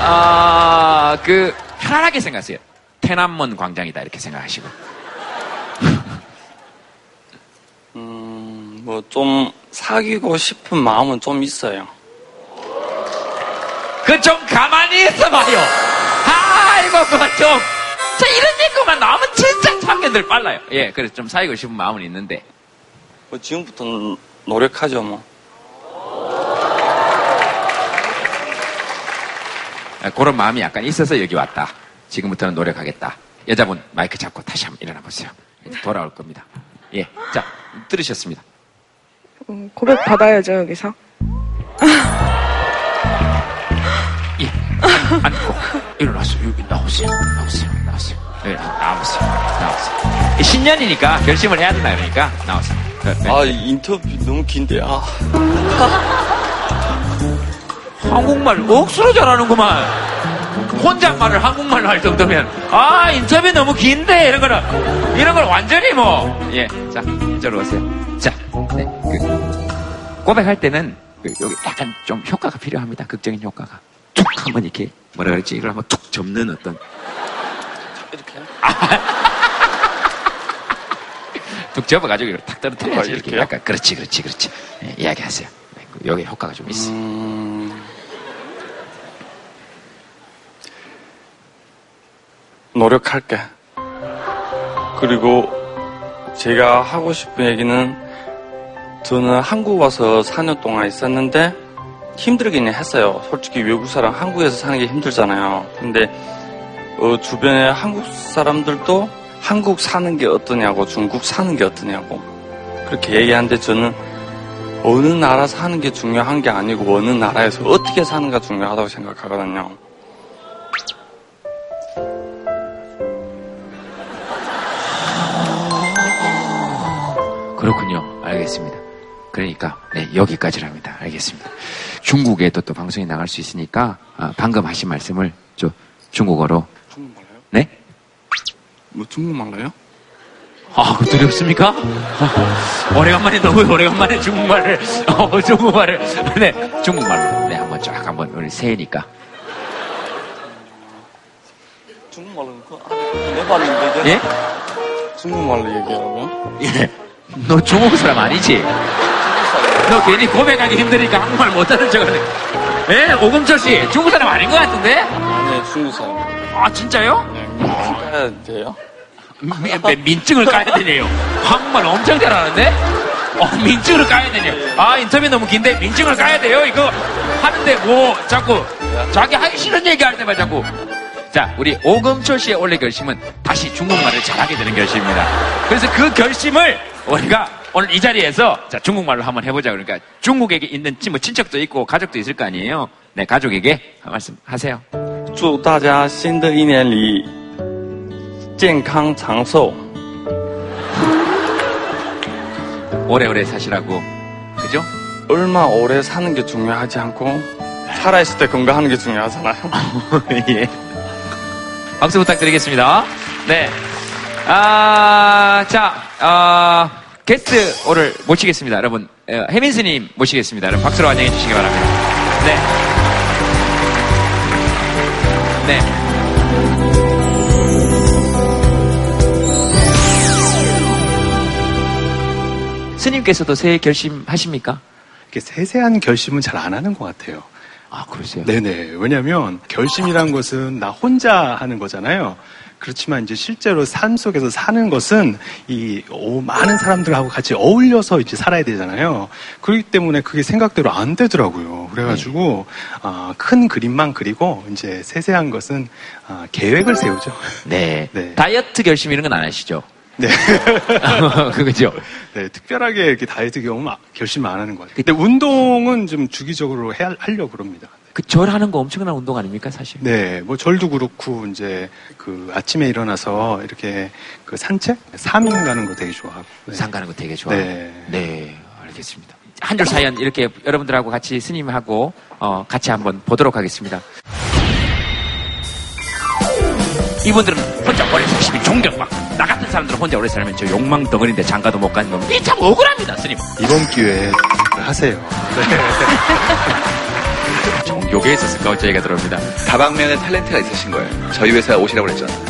아, 그, 편안하게 생각하세요. 태남문 광장이다 이렇게 생각하시고. 음, 뭐 좀 사귀고 싶은 마음은 좀 있어요. 그 좀 가만히 있어봐요. 아이고 그만 좀. 자 이런 얘기만 나오면 진짜 참견들 빨라요. 예, 그래서 좀 사귀고 싶은 마음은 있는데. 뭐 지금부터 노력하죠 뭐. 그런 마음이 약간 있어서 여기 왔다. 지금부터는 노력하겠다. 여자분 마이크 잡고 다시 한번 일어나 보세요. 돌아올 겁니다. 예, 자 들으셨습니다. 음, 고백 받아야죠 여기서. 예, 안고 일어나서 여기 나오세요, 나오세요, 나오세요, 예, 나오세요, 나오세요. 신년이니까 결심을 해야 된다 그러니까 나오세요. 네. 아 인터뷰 너무 긴데 아. 한국말 억수로 잘하는구만. 혼잣말을 한국말로 할 정도면 아 인터뷰 너무 긴데 이런 거는 이런 걸 완전히 뭐 예 자 저로 오세요. 자 네, 그, 고백할 때는 그, 여기 약간 좀 효과가 필요합니다. 극적인 효과가 툭 한번 이렇게 뭐라 그랬지 이걸 한번 툭 접는 어떤 이렇게. 툭 접어가지고 이렇게 탁 떨어뜨려야지. 아, 이렇게 약간 그렇지, 그렇지, 그렇지. 네, 이야기하세요. 여기 효과가 좀 있어. 음... 노력할게. 그리고 제가 하고 싶은 얘기는, 저는 한국 와서 사 년 동안 있었는데 힘들긴 했어요. 솔직히 외국 사람 한국에서 사는 게 힘들잖아요. 근데 어, 주변에 한국 사람들도 한국 사는 게 어떠냐고, 중국 사는 게 어떠냐고 그렇게 얘기하는데, 저는 어느 나라 사는 게 중요한 게 아니고 어느 나라에서 어떻게 사는가 중요하다고 생각하거든요. 그렇군요. 알겠습니다. 그러니까 네, 여기까지랍니다. 알겠습니다. 중국에도 또 방송이 나갈 수 있으니까 아, 방금 하신 말씀을 저 중국어로. 중국말로요? 네? 뭐 중국말로요? 아, 두렵습니까? 아, 오래간만에 너무 오래간만에 중국말을 어, 중국말을 네, 중국말로 네, 한번 쫙 한번 우리 새해니까 중국말로 그 내발인데 네? 예? 중국말로 얘기하라고요? 예. 너 중국 사람 아니지? 너 괜히 고백하기 힘드니까 한국말 못하는 척 하네. 예? 오금철 씨, 중국 사람 아닌 것 같은데? 아니요, 중국 사람. 아, 진짜요? 네, 민증 까야 돼요? 민, 민증을 까야 되네요. 한국말 엄청 잘하는데? 어, 민증을 까야 되네요. 아, 인터뷰 너무 긴데 민증을 까야 돼요? 이거 하는데 뭐 자꾸 자기 하기 싫은 얘기 할 때만 자꾸. 자, 우리 오금철 씨의 원래 결심은 다시 중국말을 잘하게 되는 결심입니다. 그래서 그 결심을 우리가 오늘 이 자리에서 자, 중국말로 한번 해보자. 그러니까 중국에게 있는 뭐 친척도 있고 가족도 있을 거 아니에요. 네, 가족에게 한 말씀 하세요. 祝大家新的一年里健康长寿 오래오래 사시라고. 그죠? 얼마 오래 사는 게 중요하지 않고 살아있을 때 건강하는 게 중요하잖아요. 예. 박수 부탁드리겠습니다. 네. 아, 자, 아, 게스트 오늘 모시겠습니다. 여러분, 혜민 스님 모시겠습니다. 여러분, 박수로 환영해 주시기 바랍니다. 네. 네. 스님께서도 새해 결심하십니까? 이렇게 세세한 결심은 잘 안 하는 것 같아요. 아, 그러세요? 네네. 왜냐면 결심이란 것은 나 혼자 하는 거잖아요. 그렇지만 이제 실제로 삶 속에서 사는 것은 이 오, 많은 사람들하고 같이 어울려서 이제 살아야 되잖아요. 그렇기 때문에 그게 생각대로 안 되더라고요. 그래가지고 네. 아, 큰 그림만 그리고 이제 세세한 것은 아, 계획을 세우죠. 네. 네. 다이어트 결심 이런 건 안 하시죠? 네. 그거죠. 네, 특별하게 이렇게 다이어트 경우 결심 안 하는 것 같아요. 근데 운동은 좀 주기적으로 해야, 하려고 그럽니다. 그 절하는 거 엄청난 운동 아닙니까, 사실? 네, 뭐 절도 그렇고 이제 그 아침에 일어나서 이렇게 그 산책, 산림 가는 거 되게 좋아하고. 네. 산 가는 거 되게 좋아하고. 네, 네, 알겠습니다. 한 줄 사연 이렇게 여러분들하고 같이 스님하고 어, 같이 한번 보도록 하겠습니다. 이분들은 혼자 오래 사시면 존경받고, 나 같은 사람들은 혼자 오래 살면 저 욕망 덩어리인데 장가도 못 가는 놈이 참 억울합니다, 스님. 이번 기회에 하세요. 네. 종교계에 있었을 거라고 저희가 들어옵니다. 다방면에 탤런트가 있으신 거예요. 저희 회사 오시라고 그랬잖아요.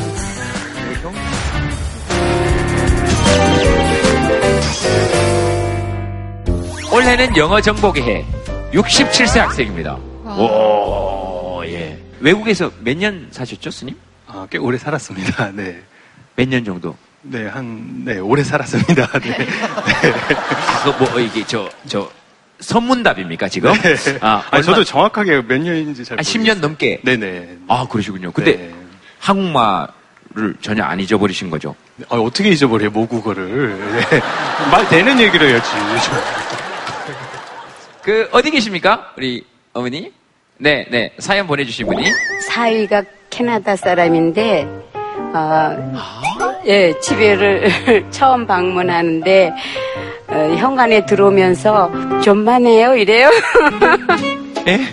올해는 영어 정복의 해. 육십칠 세 학생입니다. 오, 예. 외국에서 몇 년 사셨죠, 스님? 아, 꽤 오래 살았습니다. 네. 몇 년 정도? 네, 한, 네, 오래 살았습니다. 네. 네. 아, 그 뭐, 이게 저, 저, 선문답입니까, 지금? 네. 아, 아니, 저도 정확하게 몇 년인지 잘 모르겠어요. 십 년 넘게? 네네. 아, 그러시군요. 근데 네. 한국말을 전혀 안 잊어버리신 거죠? 아, 어떻게 잊어버려요, 모국어를. 네. 말 되는 얘기를 해야지. 그, 어디 계십니까? 우리 어머니? 네, 네. 사연 보내주신 분이? 사위가 캐나다 사람인데, 어, 아? 예, 집에를 처음 방문하는데, 어, 현관에 들어오면서 좀만 해요 이래요. 예?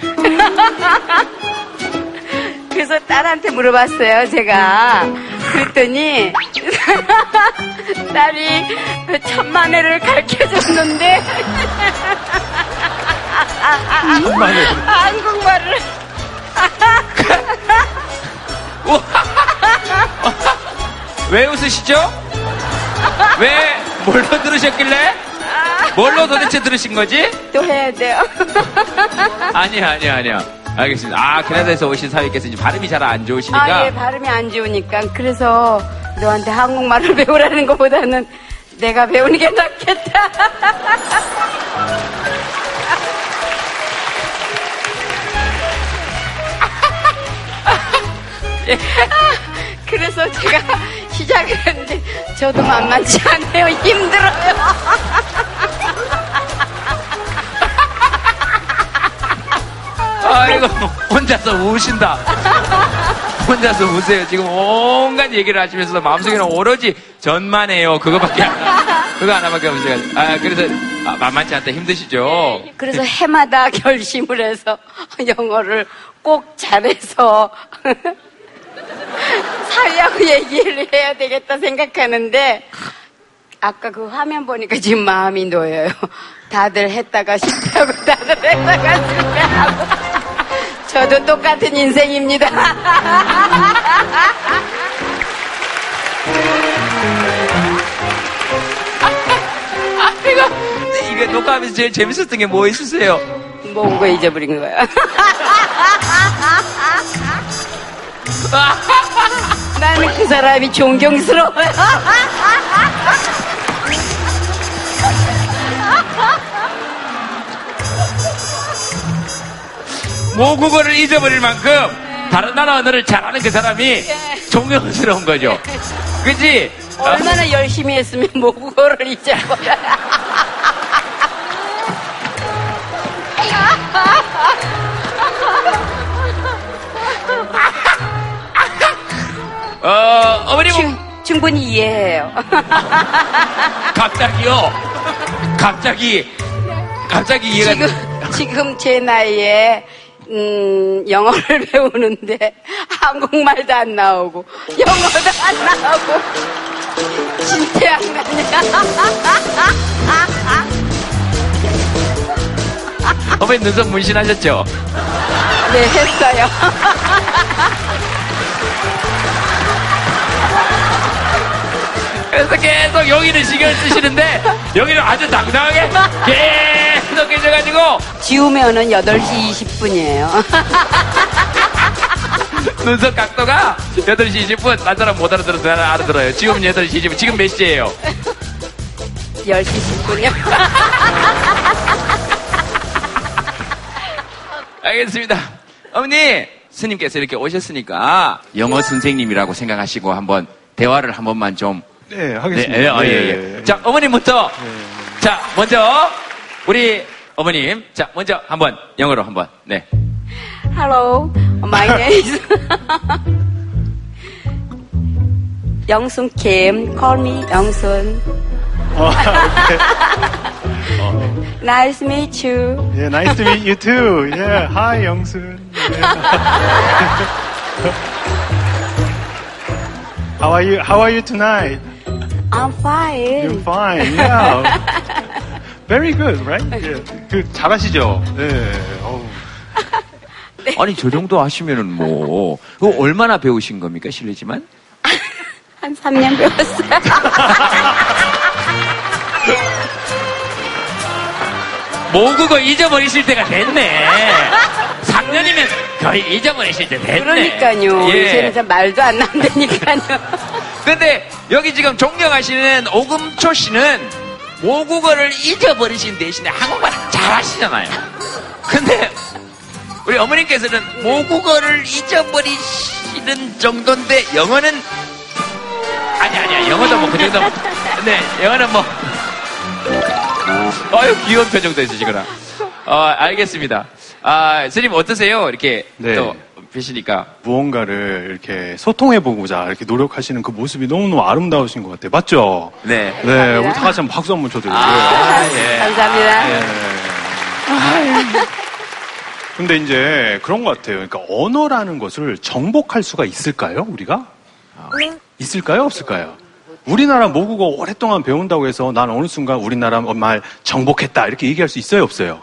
그래서 딸한테 물어봤어요 제가. 그랬더니 딸이 천만 회를 가르쳐줬는데 천만 회 한국말을. 왜 웃으시죠? 왜? 뭘로 들으셨길래? 뭘로 도대체 들으신 거지? 또 해야 돼요. 아니야, 아니야, 아니야. 알겠습니다. 아, 캐나다에서 오신 사위께서 이제 발음이 잘 안 좋으시니까. 아, 예, 발음이 안 좋으니까. 그래서 너한테 한국말을 배우라는 것보다는 내가 배우는 게 낫겠다. 예. 그래서 제가 시작을 했는데 저도 만만치 않네요. 힘들어요. 아이고, 혼자서 우신다. 혼자서 우세요. 지금 온갖 얘기를 하시면서 마음속에는 오로지 전만 해요. 그거밖에 안, 그거 하나밖에 없으니까. 아, 그래서 아, 만만치 않다. 힘드시죠? 네, 그래서 해마다 결심을 해서 영어를 꼭 잘해서 살려고 얘기를 해야 되겠다 생각하는데, 아까 그 화면 보니까 지금 마음이 놓여요. 다들 했다가 실패하고 다들 했다가 실패하고 저도 똑같은 인생입니다. 아, 이거, 이거 녹화하면서 제일 재밌었던 게 뭐 있으세요? 모은 거 잊어버린 거야. 나는 그 사람이 존경스러워요. 모국어를 잊어버릴 만큼 네. 다른 나라 언어를 잘하는 그 사람이 네. 존경스러운 거죠. 그치? 얼마나 열심히 했으면 모국어를 잊어버려요. 어, 어머님. 충, 충분히 이해해요. 갑자기요? 갑자기, 갑자기 이해가. 지금, 지금 제 나이에, 음, 영어를 배우는데, 한국말도 안 나오고, 영어도 안 나오고, 진짜 안 나냐. 어머님 눈썹 문신하셨죠? 네, 했어요. 그래서 계속 여기를 신경을 쓰시는데 여기를 아주 당당하게 계속 계셔가지고 지우면은 여덟 시 이십 분이에요 눈썹 각도가 여덟 시 이십 분. 난 사람 못 알아들어서 나는 알아들어요. 지우면 여덟 시 이십 분. 지금 몇 시예요? 열 시 십 분이요 알겠습니다. 어머니, 스님께서 이렇게 오셨으니까 영어 선생님이라고 생각하시고 한번 대화를 한 번만 좀. 네, 하겠습니다. 네, 예, 예, 예. 예, 예, 예. 자, 어머님부터. 예. 자, 먼저, 우리 어머님. 자, 먼저 한 번, 영어로 한 번. 네. Hello, my name is. 영순 Kim. Call me 영순. 어, 어. Nice to meet you. Yeah, nice to meet you too. Yeah, hi, 영순. Yeah. How are you? How are you tonight? I'm fine. You're fine. Yeah. Very good, right? Yeah. 그 잘하시죠? 네. 네. 아니 저 정도 하시면은 뭐 그거 얼마나 배우신 겁니까? 실례지만 한 삼 년 배웠어요. 모국어 잊어버리실 때가 됐네. 삼 년이면 거의 잊어버리실 때 됐네. 그러니까요. 예. 이제는 참 말도 안 나온다니까요. 근데 여기 지금 존경하시는 오금초 씨는 모국어를 잊어버리신 대신에 한국말을 잘하시잖아요. 근데 우리 어머님께서는 모국어를 잊어버리시는 정도인데 영어는 아니 아니야. 영어도 뭐 그 정도. 네, 영어는 뭐. 아유 귀여운 표정도 있으시구나. 어, 알겠습니다. 아, 스님 어떠세요? 이렇게 네. 또 계시니까 무언가를 이렇게 소통해보고자 이렇게 노력하시는 그 모습이 너무너무 아름다우신 것 같아요. 맞죠? 네. 네. 우리 다 같이 한번 박수 한번 쳐드리고요. 아, 예. 감사합니다. 예. 아, 근데 이제 그런 것 같아요. 그러니까 언어라는 것을 정복할 수가 있을까요? 우리가? 있을까요? 없을까요? 우리나라 모국어 오랫동안 배운다고 해서 난 어느 순간 우리나라 말 정복했다 이렇게 얘기할 수 있어요? 없어요?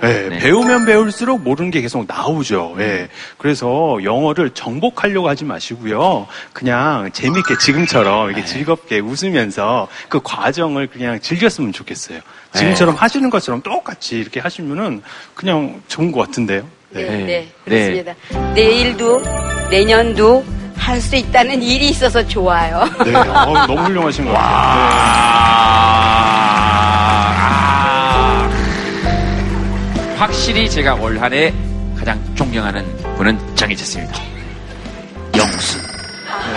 네, 네. 배우면 배울수록 모르는 게 계속 나오죠. 음. 네. 그래서 영어를 정복하려고 하지 마시고요. 그냥 재밌게 지금처럼 이렇게 네. 즐겁게 웃으면서 그 과정을 그냥 즐겼으면 좋겠어요. 지금처럼 네. 하시는 것처럼 똑같이 이렇게 하시면은 그냥 좋은 것 같은데요. 네, 네, 네 그렇습니다. 네. 내일도 내년도 할 수 있다는 일이 있어서 좋아요. 네, 어, 너무 훌륭하신 것 같아요. 네. 확실히 제가 올 한 해 가장 존경하는 분은 정해졌습니다. 영수.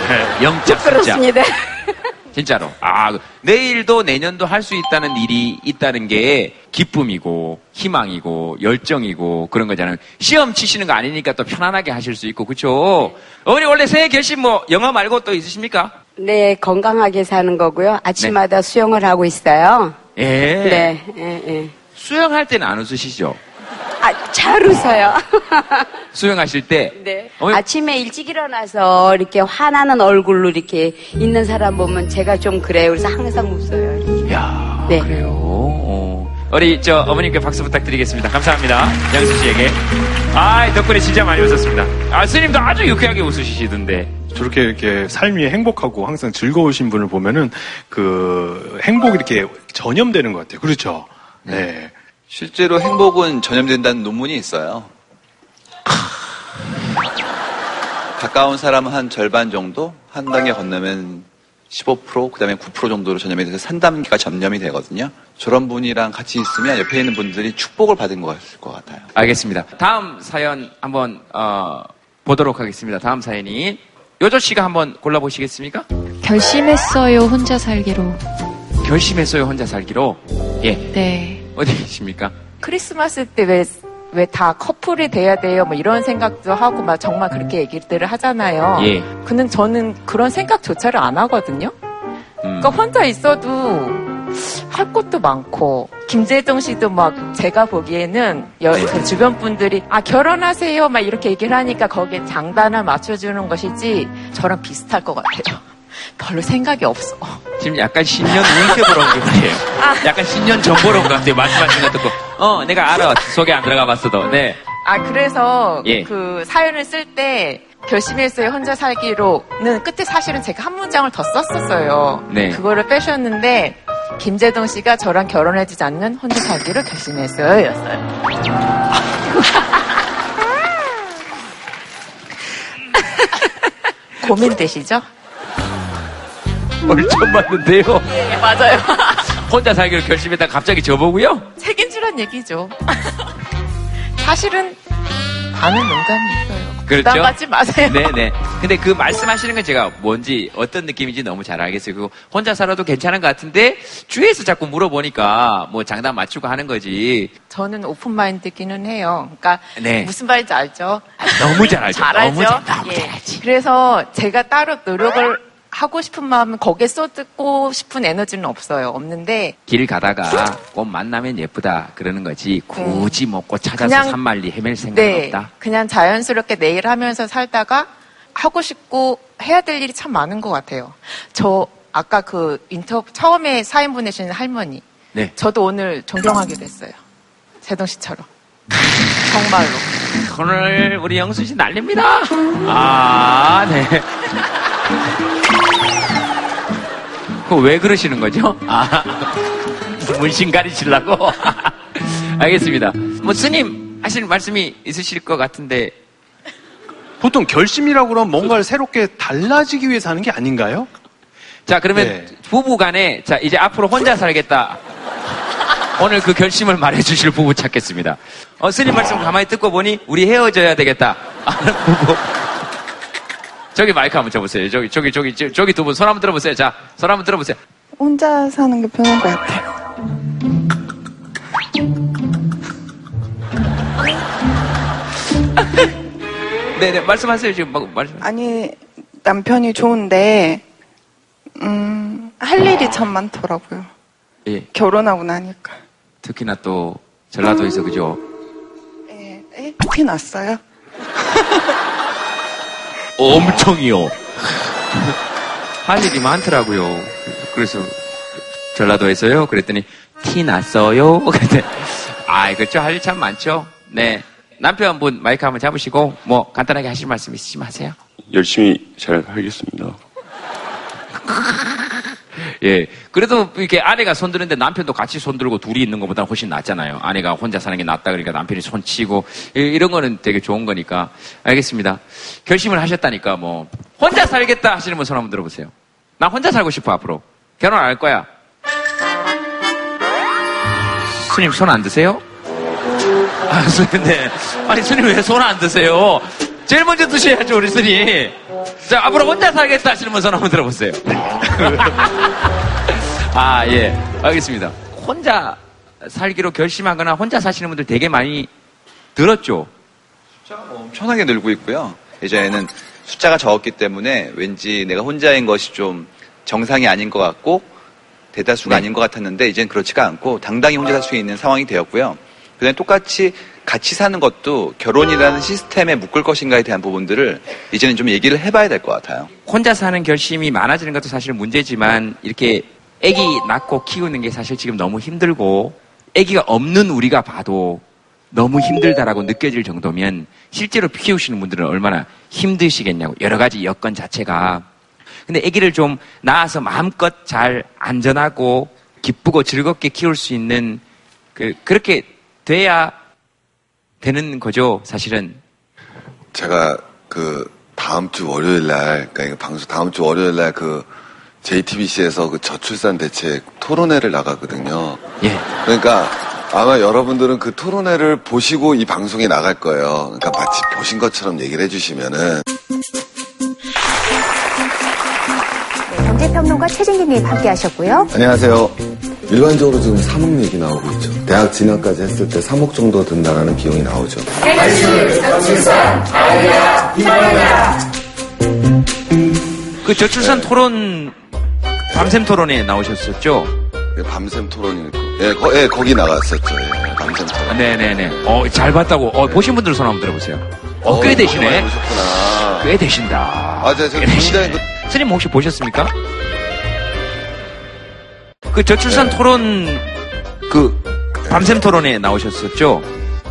네. 영적자. 진짜로. 아, 내일도 내년도 할 수 있다는 일이 있다는 게 기쁨이고 희망이고 열정이고 그런 거잖아요. 시험 치시는 거 아니니까 또 편안하게 하실 수 있고 그렇죠? 어머니 원래 새해 결심 뭐 영어 말고 또 있으십니까? 네, 건강하게 사는 거고요. 아침마다 네. 수영을 하고 있어요. 예. 네. 예, 예. 수영할 때는 안 웃으시죠? 아, 잘 웃어요. 수영하실 때? 네. 어머니... 아침에 일찍 일어나서 이렇게 화나는 얼굴로 이렇게 있는 사람 보면 제가 좀 그래요. 그래서 항상 웃어요. 이렇게. 이야, 네. 그래요. 어. 우리 저 어머님께 박수 부탁드리겠습니다. 감사합니다. 양수 씨에게. 아, 덕분에 진짜 많이 웃었습니다. 아, 스님도 아주 유쾌하게 웃으시던데. 저렇게 이렇게 삶이 행복하고 항상 즐거우신 분을 보면은 그 행복이 이렇게 전염되는 것 같아요. 그렇죠? 네. 네. 실제로 행복은 전염된다는 논문이 있어요. 가까운 사람은 한 절반 정도? 한 단계 건너면 십오 퍼센트, 그 다음에 구 퍼센트 정도로 전염이 돼서 삼 단계가 전염이 되거든요. 저런 분이랑 같이 있으면 옆에 있는 분들이 축복을 받은 것 같아요. 알겠습니다. 다음 사연 한번, 어, 보도록 하겠습니다. 다음 사연이. 요조 씨가 한번 골라보시겠습니까? 결심했어요, 혼자 살기로. 결심했어요, 혼자 살기로? 예. 네. 어디 계십니까? 크리스마스 때 왜, 왜 다 커플이 돼야 돼요? 뭐 이런 생각도 하고 막 정말 그렇게 얘기들을 하잖아요. 예. 근데 저는 그런 생각조차를 안 하거든요? 음. 그러니까 혼자 있어도 할 것도 많고, 김재정 씨도 막 제가 보기에는 여, 그 주변 분들이 아, 결혼하세요. 막 이렇게 얘기를 하니까 거기에 장단을 맞춰주는 것이지 저랑 비슷할 것 같아요. 별로 생각이 없어. 지금 약간 신년 우익해 보러 온 것 같아요. 아. 약간 신년 정보로 온 것 같아요. 말씀하신 거 듣고. 어, 내가 알아. 속에 안 들어가 봤어도. 네. 아, 그래서 예. 그 사연을 쓸 때 결심했어요. 혼자 살기로는 끝에 사실은 제가 한 문장을 더 썼었어요. 네. 그거를 빼셨는데 김재동 씨가 저랑 결혼해주지 않는 혼자 살기로 결심했어요. 였어요. 고민되시죠? 얼점 맞는데요. 예, 맞아요. 혼자 살기로 결심했다 갑자기 저보고요? 책임지란 얘기죠. 사실은 반은 농담이 있어요. 그렇죠. 농담 받지 마세요. 네네. 근데 그 말씀하시는 건 제가 뭔지 어떤 느낌인지 너무 잘 알겠어요. 그거 혼자 살아도 괜찮은 것 같은데 주위에서 자꾸 물어보니까 뭐 장단 맞추고 하는 거지. 저는 오픈 마인드기는 해요. 그러니까 네. 무슨 말인지 알죠? 너무 잘 알죠. 잘 알죠. 너무 잘, 너무 예. 잘 알지. 그래서 제가 따로 노력을 하고 싶은 마음은 거기에 쏟고 싶은 에너지는 없어요. 없는데 길 가다가 꽃 만나면 예쁘다 그러는 거지 굳이 뭐 꽃 찾아서 산만리 헤맬 생각은 네, 없다. 그냥 자연스럽게 내일 하면서 살다가 하고 싶고 해야 될 일이 참 많은 것 같아요. 저 아까 그 인터 처음에 사연 보내신 할머니 네. 저도 오늘 존경하게 됐어요. 제동 씨처럼. 정말로. 오늘 우리 영수 씨 난립니다. 아 네. 그거 왜 그러시는 거죠? 아, 문신 가리시려고? 알겠습니다. 뭐 스님 하실 말씀이 있으실 것 같은데 보통 결심이라고 그러면 뭔가를 새롭게 달라지기 위해서 하는 게 아닌가요? 자 그러면 네. 부부간에 자 이제 앞으로 혼자 살겠다 오늘 그 결심을 말해주실 부부 찾겠습니다. 어, 스님 말씀 가만히 듣고 보니 우리 헤어져야 되겠다 하는 부부 저기 마이크 한번 쳐보세요. 저기, 저기, 저기, 저기, 저기 두 분 손 한번 들어보세요. 자, 손 한번 들어보세요. 혼자 사는 게 편한 것 같아요. 네네, 말씀하세요. 지금 막, 말씀하세요. 아니, 남편이 좋은데, 음, 할 일이 참 많더라고요. 예. 결혼하고 나니까. 특히나 또, 전라도에서 음... 그죠? 예, 예? 피 났어요? 엄청이요. 할 일이 많더라고요. 그래서 전라도에서요. 그랬더니 티 났어요. 그랬더니 아, 그렇죠. 할 일 참 많죠. 네. 남편분 마이크 한번 잡으시고 뭐 간단하게 하실 말씀 있으시면 하세요. 열심히 잘 하겠습니다. 예. 그래도 이렇게 아내가 손 드는데 남편도 같이 손 들고 둘이 있는 것보다 훨씬 낫잖아요. 아내가 혼자 사는 게 낫다 그러니까 남편이 손 치고 이런 거는 되게 좋은 거니까. 알겠습니다. 결심을 하셨다니까 뭐 혼자 살겠다 하시는 분 손 한번 들어보세요. 나 혼자 살고 싶어 앞으로. 결혼 안 할 거야. 스님 손 안 드세요? 아, 스님, 네. 아니 스님 왜 손 안 드세요? 제일 먼저 드셔야죠 우리 스님. 자, 앞으로 혼자 살겠다 하시는 분 손 한번 들어보세요. 아, 예, 알겠습니다. 혼자 살기로 결심하거나 혼자 사시는 분들 되게 많이 들었죠? 숫자가 뭐 엄청나게 늘고 있고요. 이제는 숫자가 적었기 때문에 왠지 내가 혼자인 것이 좀 정상이 아닌 것 같고 대다수가 네. 아닌 것 같았는데 이제는 그렇지가 않고 당당히 혼자 살 수 있는 상황이 되었고요. 그다음에 똑같이 같이 사는 것도 결혼이라는 시스템에 묶을 것인가에 대한 부분들을 이제는 좀 얘기를 해봐야 될 것 같아요. 혼자 사는 결심이 많아지는 것도 사실은 문제지만 이렇게 애기 낳고 키우는 게 사실 지금 너무 힘들고 애기가 없는 우리가 봐도 너무 힘들다라고 느껴질 정도면 실제로 키우시는 분들은 얼마나 힘드시겠냐고. 여러 가지 여건 자체가. 근데 애기를 좀 낳아서 마음껏 잘 안전하고 기쁘고 즐겁게 키울 수 있는 그, 그렇게 돼야 되는 거죠, 사실은. 제가 그 다음 주 월요일 날, 그러니까 방송 다음 주 월요일 날 그 제이티비씨에서 그 저출산 대책 토론회를 나가거든요. 예. 그러니까 아마 여러분들은 그 토론회를 보시고 이 방송이 나갈 거예요. 그러니까 마치 보신 것처럼 얘기를 해주시면은. 네, 경제평론가 최진기님 함께하셨고요. 안녕하세요. 일반적으로 지금 삼억 얘기 나오고 있죠. 대학 진학까지 했을 때 삼억 정도 든다라는 비용이 나오죠. 생식, 저출산, 아이야, 이만하다. 그 저출산 네. 토론 밤샘 토론에 나오셨었죠? 예, 밤샘 토론이고, 예, 거, 예, 거기 나갔었죠. 예, 밤샘 토론. 아, 네네네. 어, 잘 봤다고. 어, 네. 보신 분들 손 한번 들어보세요. 어, 꽤 되시네. 꽤 되신다. 아, 제가 지금 굉장히 그... 스님 혹시 보셨습니까? 그 저출산 네. 토론 그 밤샘 토론에 나오셨었죠?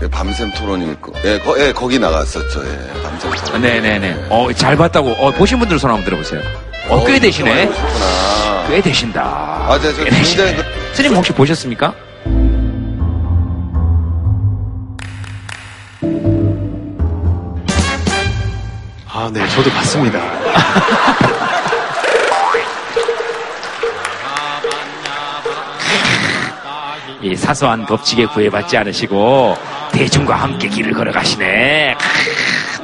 예, 밤샘 토론이고, 예, 거, 예, 거기 나갔었죠. 예, 밤샘 토론. 네네네. 어, 잘 봤다고. 어, 보신 분들 손 한번 들어보세요. 어, 꽤 되시네. 꽤 되신다. 아, 제가 지금 굉장히 그... 스님 혹시 보셨습니까? 아, 네, 저도 봤습니다. 이 사소한 법칙에 구애받지 않으시고 대중과 함께 길을 걸어가시네.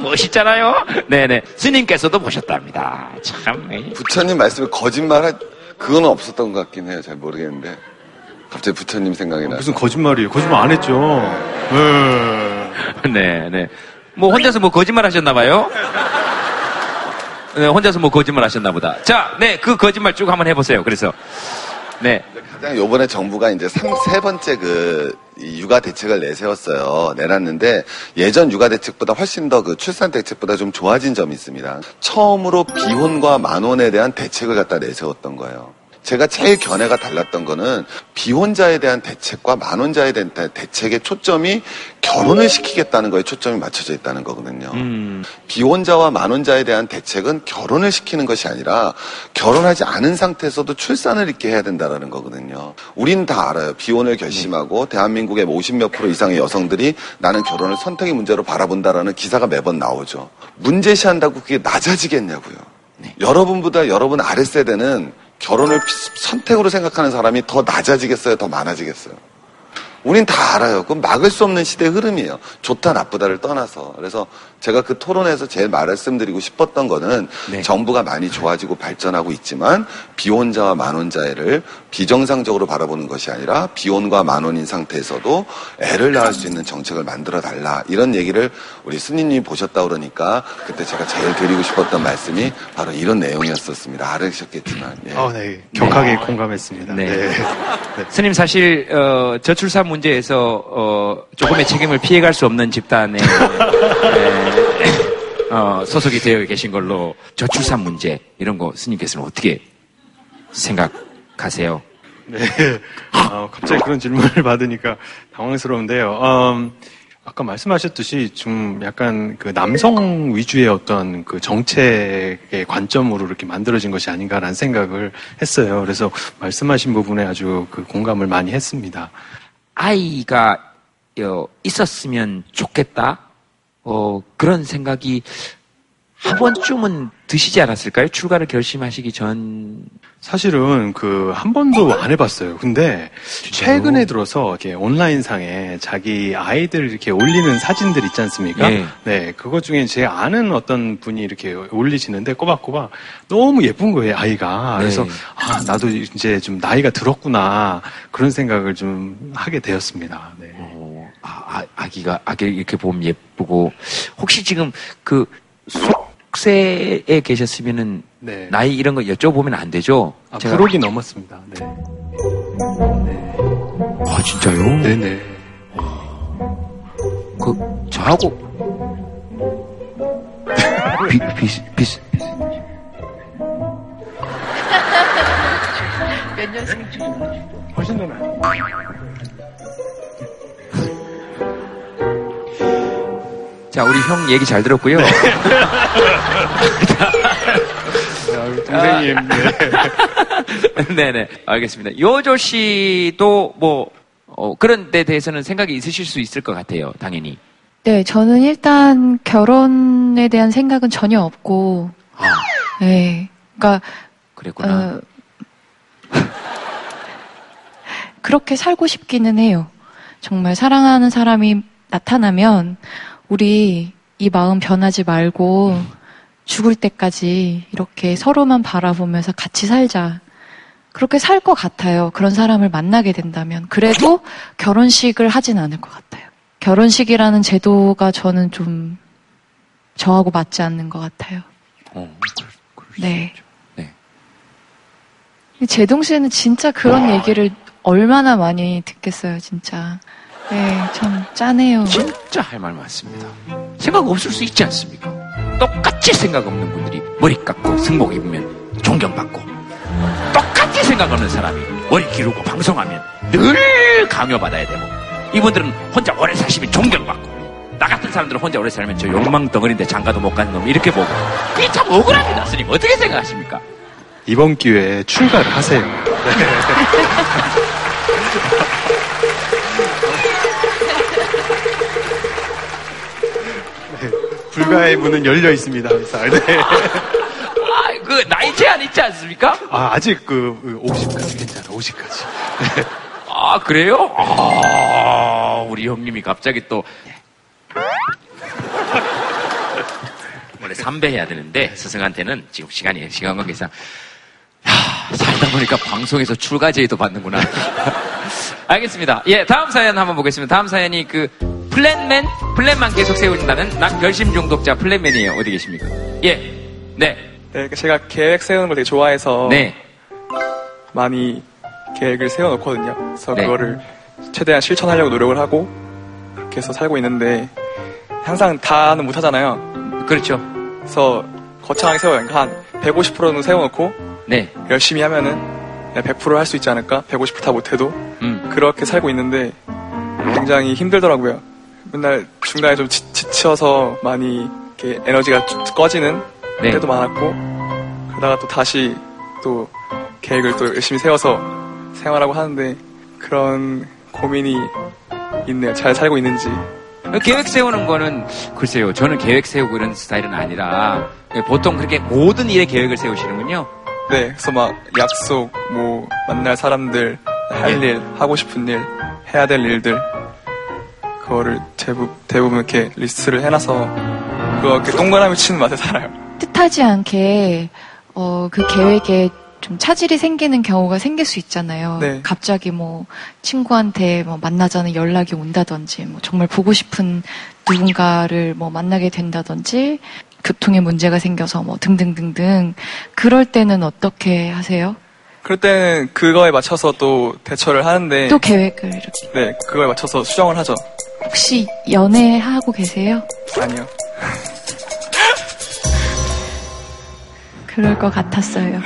멋있잖아요. 네네. 스님께서도 보셨답니다. 참. 부처님 말씀에 거짓말할 그건 없었던 것 같긴 해요. 잘 모르겠는데 갑자기 부처님 생각이 어, 나요. 무슨 거짓말이에요? 거짓말 안 했죠. 네네. 네. 뭐 혼자서 뭐 거짓말 하셨나봐요. 네, 혼자서 뭐 거짓말 하셨나보다. 자, 네, 그 거짓말 쭉 한번 해보세요. 그래서 네. 가장 요번에 정부가 이제 삼, 세 번째 그 육아 대책을 내세웠어요. 내놨는데 예전 육아 대책보다 훨씬 더 그 출산 대책보다 좀 좋아진 점이 있습니다. 처음으로 비혼과 만혼에 대한 대책을 갖다 내세웠던 거예요. 제가 제일 견해가 달랐던 거는 비혼자에 대한 대책과 만혼자에 대한 대책의 초점이 결혼을 시키겠다는 거에 초점이 맞춰져 있다는 거거든요. 음. 비혼자와 만혼자에 대한 대책은 결혼을 시키는 것이 아니라 결혼하지 않은 상태에서도 출산을 있게 해야 된다는 거거든요. 우린 다 알아요. 비혼을 결심하고 음. 대한민국의 오십몇 프로 이상의 여성들이 나는 결혼을 선택의 문제로 바라본다라는 기사가 매번 나오죠. 문제시한다고 그게 낮아지겠냐고요. 네. 여러분보다 여러분 아랫세대는 결혼을 선택으로 생각하는 사람이 더 낮아지겠어요? 더 많아지겠어요? 우린 다 알아요. 그건 막을 수 없는 시대의 흐름이에요. 좋다 나쁘다를 떠나서. 그래서 제가 그 토론에서 제일 말씀드리고 싶었던 거는 네. 정부가 많이 좋아지고 발전하고 있지만 비혼자와 만혼자애를 비정상적으로 바라보는 것이 아니라 비혼과 만혼인 상태에서도 애를 낳을 수 있는 정책을 만들어 달라. 이런 얘기를 우리 스님님이 보셨다 그러니까 그때 제가 제일 드리고 싶었던 말씀이 바로 이런 내용이었었습니다. 알으셨겠지만. 예. 어, 네. 격하게 네. 공감했습니다. 네. 네. 네. 스님 사실 어, 저출산 문제에서 어, 조금의 책임을 피해갈 수 없는 집단의 네. 어, 소속이 되어 계신 걸로 저출산 문제 이런 거 스님께서는 어떻게 생각하세요? 네. 어, 갑자기 그런 질문을 받으니까 당황스러운데요. 음, 아까 말씀하셨듯이 좀 약간 그 남성 위주의 어떤 그 정책의 관점으로 이렇게 만들어진 것이 아닌가라는 생각을 했어요. 그래서 말씀하신 부분에 아주 그 공감을 많이 했습니다. 아이가 있었으면 좋겠다. 어, 그런 생각이 한 번쯤은 드시지 않았을까요? 출가를 결심하시기 전. 사실은 그 한 번도 안 해봤어요. 근데 최근에 들어서 이렇게 온라인상에 자기 아이들 이렇게 올리는 사진들 있지 않습니까? 예. 네. 그것 중에 제 아는 어떤 분이 이렇게 올리시는데 꼬박꼬박 너무 예쁜 거예요, 아이가. 네. 그래서 아, 나도 이제 좀 나이가 들었구나. 그런 생각을 좀 하게 되었습니다. 네. 어, 아, 아기가, 아기 이렇게 보면 예쁘고. 혹시 지금 그 속세에 계셨으면은 네. 나이 이런 거 여쭤보면 안 되죠? 아, 제가... 불혹이 넘었습니다. 네. 네. 아, 진짜요? 네네. 그, 저하고. 비, 비슷, 비슷, 비슷. 몇 년생 중? 훨씬 더 나아요. 자, 우리 형 얘기 잘 들었고요. 네. 자, 우리 동생님. 네. 네네. 알겠습니다. 요조 씨도 뭐, 어, 그런 데 대해서는 생각이 있으실 수 있을 것 같아요. 당연히. 네, 저는 일단 결혼에 대한 생각은 전혀 없고. 아. 네. 그러니까. 그랬구나. 어, 그렇게 살고 싶기는 해요. 정말 사랑하는 사람이 나타나면, 우리 이 마음 변하지 말고 음. 죽을 때까지 이렇게 서로만 바라보면서 같이 살자. 그렇게 살 것 같아요. 그런 사람을 만나게 된다면. 그래도 결혼식을 하진 않을 것 같아요. 결혼식이라는 제도가 저는 좀 저하고 맞지 않는 것 같아요. 어, 그럴, 그럴 수 네. 있죠. 네. 제동 씨는 진짜 그런 와. 얘기를 얼마나 많이 듣겠어요, 진짜. 네, 참 짠해요. 진짜 할 말 많습니다. 생각 없을 수 있지 않습니까? 똑같이 생각 없는 분들이 머리 깎고 승복 입으면 존경받고, 똑같이 생각 없는 사람이 머리 기르고 방송하면 늘 강요받아야 되고, 이분들은 혼자 오래 사시면 존경받고, 나 같은 사람들은 혼자 오래 살면 저 욕망 덩어리인데 장가도 못 가는 놈 이렇게 보고, 그게 참 억울합니다. 스님 어떻게 생각하십니까? 이번 기회에 출가를 하세요. 불가의 문은 열려 있습니다. 항상. 네. 아, 그 나이 제한 있지 않습니까? 아, 아직 그 오십까지 괜찮아. 오십까지. 네. 아, 그래요? 아, 우리 형님이 갑자기 또 원래 삼배 해야 되는데 스승한테는 지금 시간이 시간 관계상 하, 살다 보니까 방송에서 출가 제의도 받는구나. 알겠습니다. 예, 다음 사연 한번 보겠습니다. 다음 사연이 그 플랜맨? 플랜만 계속 세우신다는 난 결심 중독자 플랜맨이에요. 어디 계십니까? 예. 네. 네, 제가 계획 세우는 걸 되게 좋아해서 네. 많이 계획을 세워놓거든요. 그래서 네. 그거를 최대한 실천하려고 노력을 하고 그렇게 해서 살고 있는데 항상 다는 못하잖아요. 그렇죠. 그래서 거창하게 세워요. 그러니까 한 백오십 퍼센트는 세워놓고 네. 열심히 하면은 백 퍼센트 할 수 있지 않을까? 백오십 퍼센트 다 못해도 음. 그렇게 살고 있는데 굉장히 힘들더라고요. 맨날 중간에 좀 지, 지쳐서 많이 이렇게 에너지가 꺼지는 네. 때도 많았고, 그러다가 또 다시 또 계획을 또 열심히 세워서 생활하고 하는데 그런 고민이 있네요. 잘 살고 있는지. 계획 세우는 거는 글쎄요. 저는 계획 세우고 이런 스타일은 아니라 보통 그렇게 모든 일에 계획을 세우시는군요. 네. 그래서 막 약속, 뭐 만날 사람들, 할 일, 하고 싶은 일, 해야 될 일들. 그거를 대부, 대부분 이렇게 리스트를 해놔서 그거 이렇게 동그라미 치는 맛에 살아요. 뜻하지 않게 어, 그 계획에 좀 차질이 생기는 경우가 생길 수 있잖아요. 네. 갑자기 뭐 친구한테 뭐 만나자는 연락이 온다든지, 뭐 정말 보고 싶은 누군가를 뭐 만나게 된다든지, 교통에 문제가 생겨서 뭐 등등등등. 그럴 때는 어떻게 하세요? 그럴 때는 그거에 맞춰서 또 대처를 하는데 또 계획을 이렇게 네 그거에 맞춰서 수정을 하죠. 혹시 연애하고 계세요? 아니요. 그럴 것 같았어요.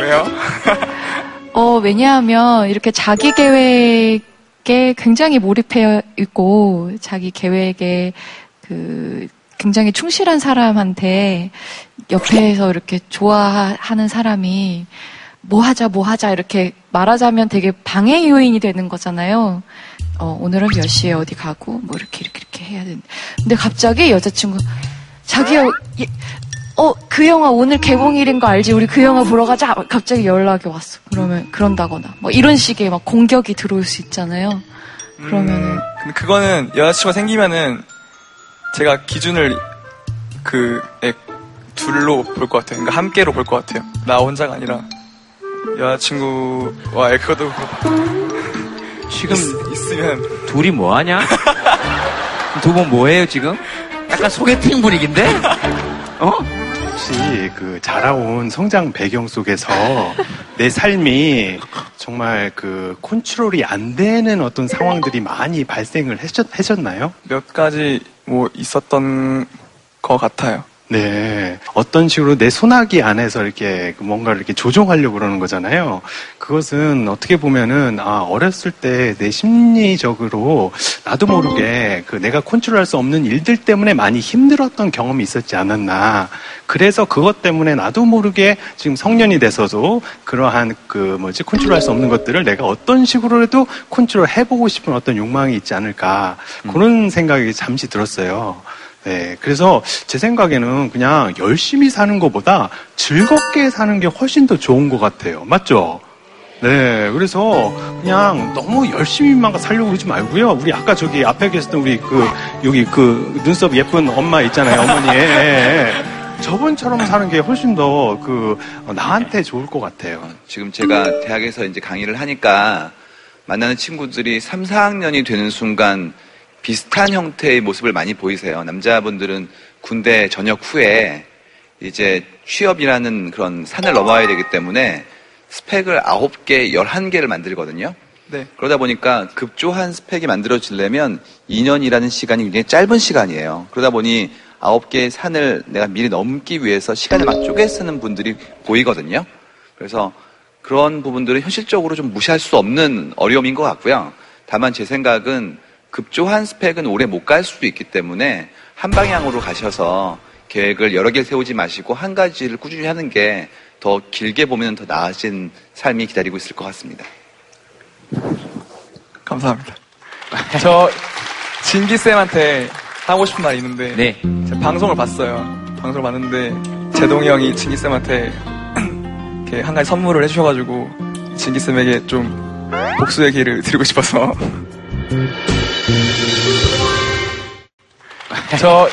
왜요? 어, 왜냐하면 이렇게 자기 계획에 굉장히 몰입해 있고 자기 계획에 그 굉장히 충실한 사람한테 옆에서 이렇게 좋아하는 사람이 뭐 하자 뭐 하자 이렇게 말하자면 되게 방해 요인이 되는 거잖아요. 어, 오늘은 몇 시에 어디 가고 뭐 이렇게 이렇게 이렇게 해야 되는데 근데 갑자기 여자친구 자기야 얘, 어, 그 영화 오늘 개봉일인 거 알지? 우리 그 영화 보러 가자. 갑자기 연락이 왔어. 그러면 그런다거나 뭐 이런 식의 막 공격이 들어올 수 있잖아요. 그러면은 음, 근데 그거는 여자친구가 생기면은 제가 기준을 그 에, 둘로 볼 것 같아요. 그러니까 함께로 볼 것 같아요. 나 혼자가 아니라 여자친구와 그것도 지금 있, 있으면 둘이 뭐 하냐? 두 분 뭐 해요 지금? 약간 소개팅 분위기인데? 어? 혹시 그 자라온 성장 배경 속에서 내 삶이 정말 그 컨트롤이 안 되는 어떤 상황들이 많이 발생을 하셨, 하셨나요? 몇 가지 뭐 있었던 것 같아요. 네. 어떤 식으로 내 손아귀 안에서 이렇게 뭔가를 이렇게 조종하려고 그러는 거잖아요. 그것은 어떻게 보면은, 아, 어렸을 때 내 심리적으로 나도 모르게 그 내가 컨트롤할 수 없는 일들 때문에 많이 힘들었던 경험이 있었지 않았나. 그래서 그것 때문에 나도 모르게 지금 성년이 돼서도 그러한 그 뭐지 컨트롤할 수 없는 것들을 내가 어떤 식으로라도 컨트롤 해보고 싶은 어떤 욕망이 있지 않을까. 그런 생각이 잠시 들었어요. 네, 그래서 제 생각에는 그냥 열심히 사는 것보다 즐겁게 사는 게 훨씬 더 좋은 것 같아요. 맞죠? 네, 그래서 그냥 너무 열심히만 살려고 그러지 말고요. 우리 아까 저기 앞에 계셨던 우리 그, 여기 그 눈썹 예쁜 엄마 있잖아요. 어머니. 예, 예. 저분처럼 사는 게 훨씬 더 그, 나한테 좋을 것 같아요. 지금 제가 대학에서 이제 강의를 하니까 만나는 친구들이 삼, 사학년이 되는 순간 비슷한 형태의 모습을 많이 보이세요. 남자분들은 군대 전역 후에 이제 취업이라는 그런 산을 넘어야 되기 때문에 스펙을 아홉 개, 열한 개를 만들거든요. 네. 그러다 보니까 급조한 스펙이 만들어지려면 이 년이라는 시간이 굉장히 짧은 시간이에요. 그러다 보니 아홉 개의 산을 내가 미리 넘기 위해서 시간을 막 쪼개 쓰는 분들이 보이거든요. 그래서 그런 부분들은 현실적으로 좀 무시할 수 없는 어려움인 것 같고요. 다만 제 생각은 급조한 스펙은 오래 못 갈 수도 있기 때문에 한 방향으로 가셔서 계획을 여러 개 세우지 마시고 한 가지를 꾸준히 하는 게 더 길게 보면 더 나아진 삶이 기다리고 있을 것 같습니다. 감사합니다. 저 진기쌤한테 하고 싶은 말이 있는데 네. 제가 방송을 봤어요. 방송을 봤는데 제동이 형이 진기쌤한테 이렇게 한 가지 선물을 해주셔가지고 진기쌤에게 좀 복수의 기회를 드리고 싶어서 저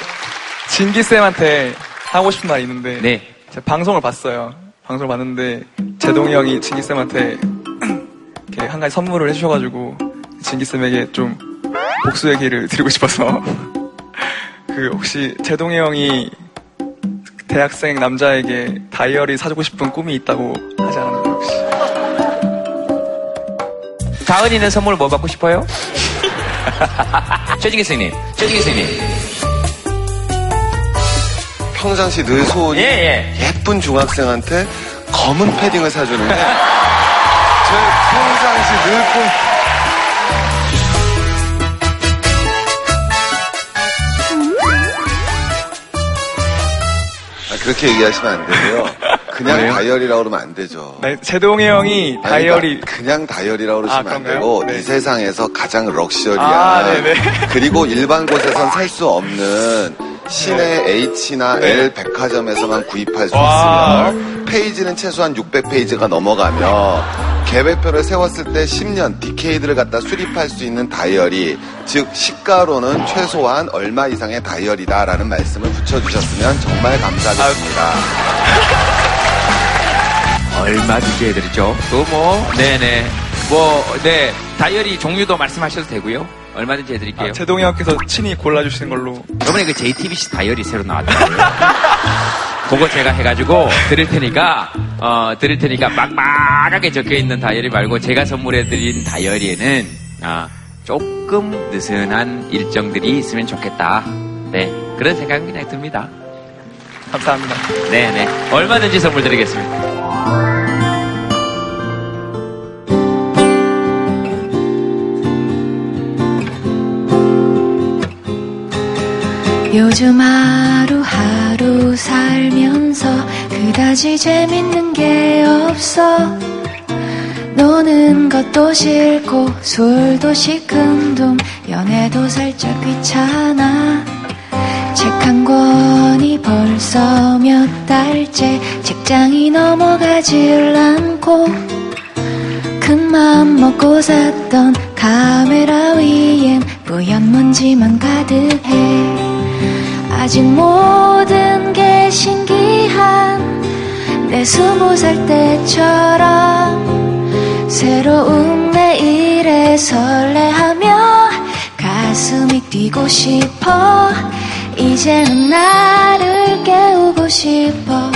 진기쌤한테 하고 싶은 말이 있는데 네. 제가 방송을 봤어요. 방송을 봤는데 제동이 형이 진기쌤한테 이렇게 한 가지 선물을 해주셔가지고 진기쌤에게 좀 복수의 기회를 드리고 싶어서 그 혹시 제동이 형이 대학생 남자에게 다이어리 사주고 싶은 꿈이 있다고 하지 않았나요 혹시? 다은이는 선물 뭐 받고 싶어요? 최진기 선생님, 최진기 선생님 평상시 느소이 예, 예. 예쁜 중학생한테 검은 패딩을 사주는데 제 평상시 늘 아, 그렇게 얘기하시면 안 되고요. 그냥 왜요? 다이어리라고 그러면 안 되죠. 네, 제동이 형이 다이어리 그러니까 그냥 다이어리라고 그러시면 아, 안 되고 네. 이 세상에서 가장 럭셔리한 아, 그리고 일반 곳에선 살 수 없는 시내 H나 네. L 백화점에서만 구입할 수 있으며 페이지는 최소한 육백 페이지가 넘어가며 계획표를 세웠을 때 십 년 디케이드를 갖다 수립할 수 있는 다이어리 즉 시가로는 최소한 얼마 이상의 다이어리다라는 말씀을 붙여주셨으면 정말 감사하겠습니다. 얼마 주제해드리죠? 또 뭐 네네 뭐 네 다이어리 종류도 말씀하셔도 되고요. 얼마든지 해드릴게요. 아, 제동이 형께서 친히 골라주시는 걸로. 이번에 그 제이티비씨 다이어리 새로 나왔더라고요. 그거 제가 해가지고 드릴 테니까, 어, 드릴 테니까 막막하게 적혀있는 다이어리 말고 제가 선물해드린 다이어리에는, 아, 조금 느슨한 일정들이 있으면 좋겠다. 네. 그런 생각은 그냥 듭니다. 감사합니다. 네네. 얼마든지 선물 드리겠습니다. 요즘 하루하루 살면서 그다지 재밌는 게 없어. 노는 것도 싫고 술도 시큰둥 연애도 살짝 귀찮아. 책 한 권이 벌써 몇 달째 책장이 넘어가질 않고 큰 맘 먹고 샀던 카메라 위엔 뿌연 먼지만 가득해. 아직 모든 게 신기한 내 스무 살 때처럼 새로운 내일에 설레하며 가슴이 뛰고 싶어. 이제는 나를 깨우고 싶어.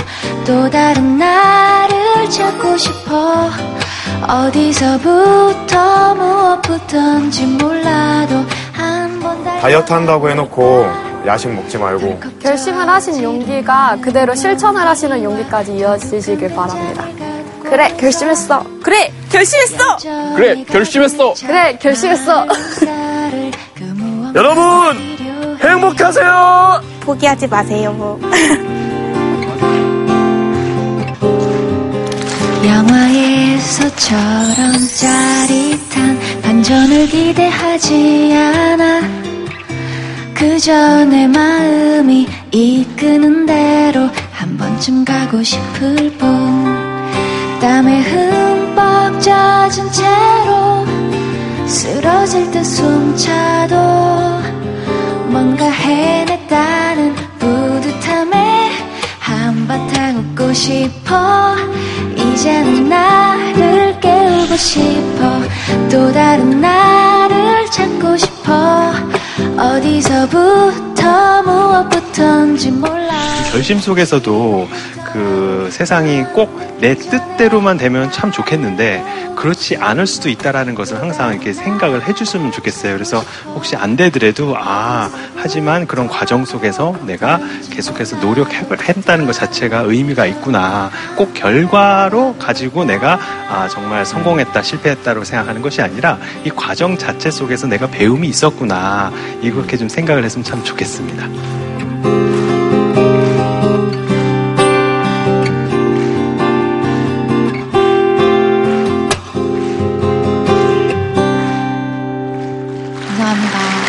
또 다른 나를 찾고 싶어. 어디서부터 무엇부터인지 몰라도 한 번 다이어트 한다고 해놓고 야식 먹지 말고 결심을 하신 용기가 그대로 실천을 하시는 용기까지 이어지시길 바랍니다. 그래 결심했어. 그래 결심했어. 그래 결심했어. 그래 결심했어. 여러분 행복하세요. 포기하지 마세요. 영화에서처럼 짜릿한 반전을 기대하지 않아. 그저 내 마음이 이끄는 대로 한 번쯤 가고 싶을 뿐. 땀에 흠뻑 젖은 채로 쓰러질 듯 숨차도 뭔가 해냈다는 뿌듯함에 한바탕 웃고 싶어. 이제는 나를 깨우고 싶어. 또 다른 나를 찾고 싶어. 어디서부터 무엇부터인지 몰라. 결심 속에서도 그 세상이 꼭 내 뜻대로만 되면 참 좋겠는데 그렇지 않을 수도 있다라는 것을 항상 이렇게 생각을 해줬으면 좋겠어요. 그래서 혹시 안 되더라도 아 하지만 그런 과정 속에서 내가 계속해서 노력했다는 것 자체가 의미가 있구나. 꼭 결과로 가지고 내가 아 정말 성공했다 실패했다로 생각하는 것이 아니라 이 과정 자체 속에서 내가 배움이 있었구나. 이렇게 좀 생각을 했으면 참 좋겠습니다. 감사합니다.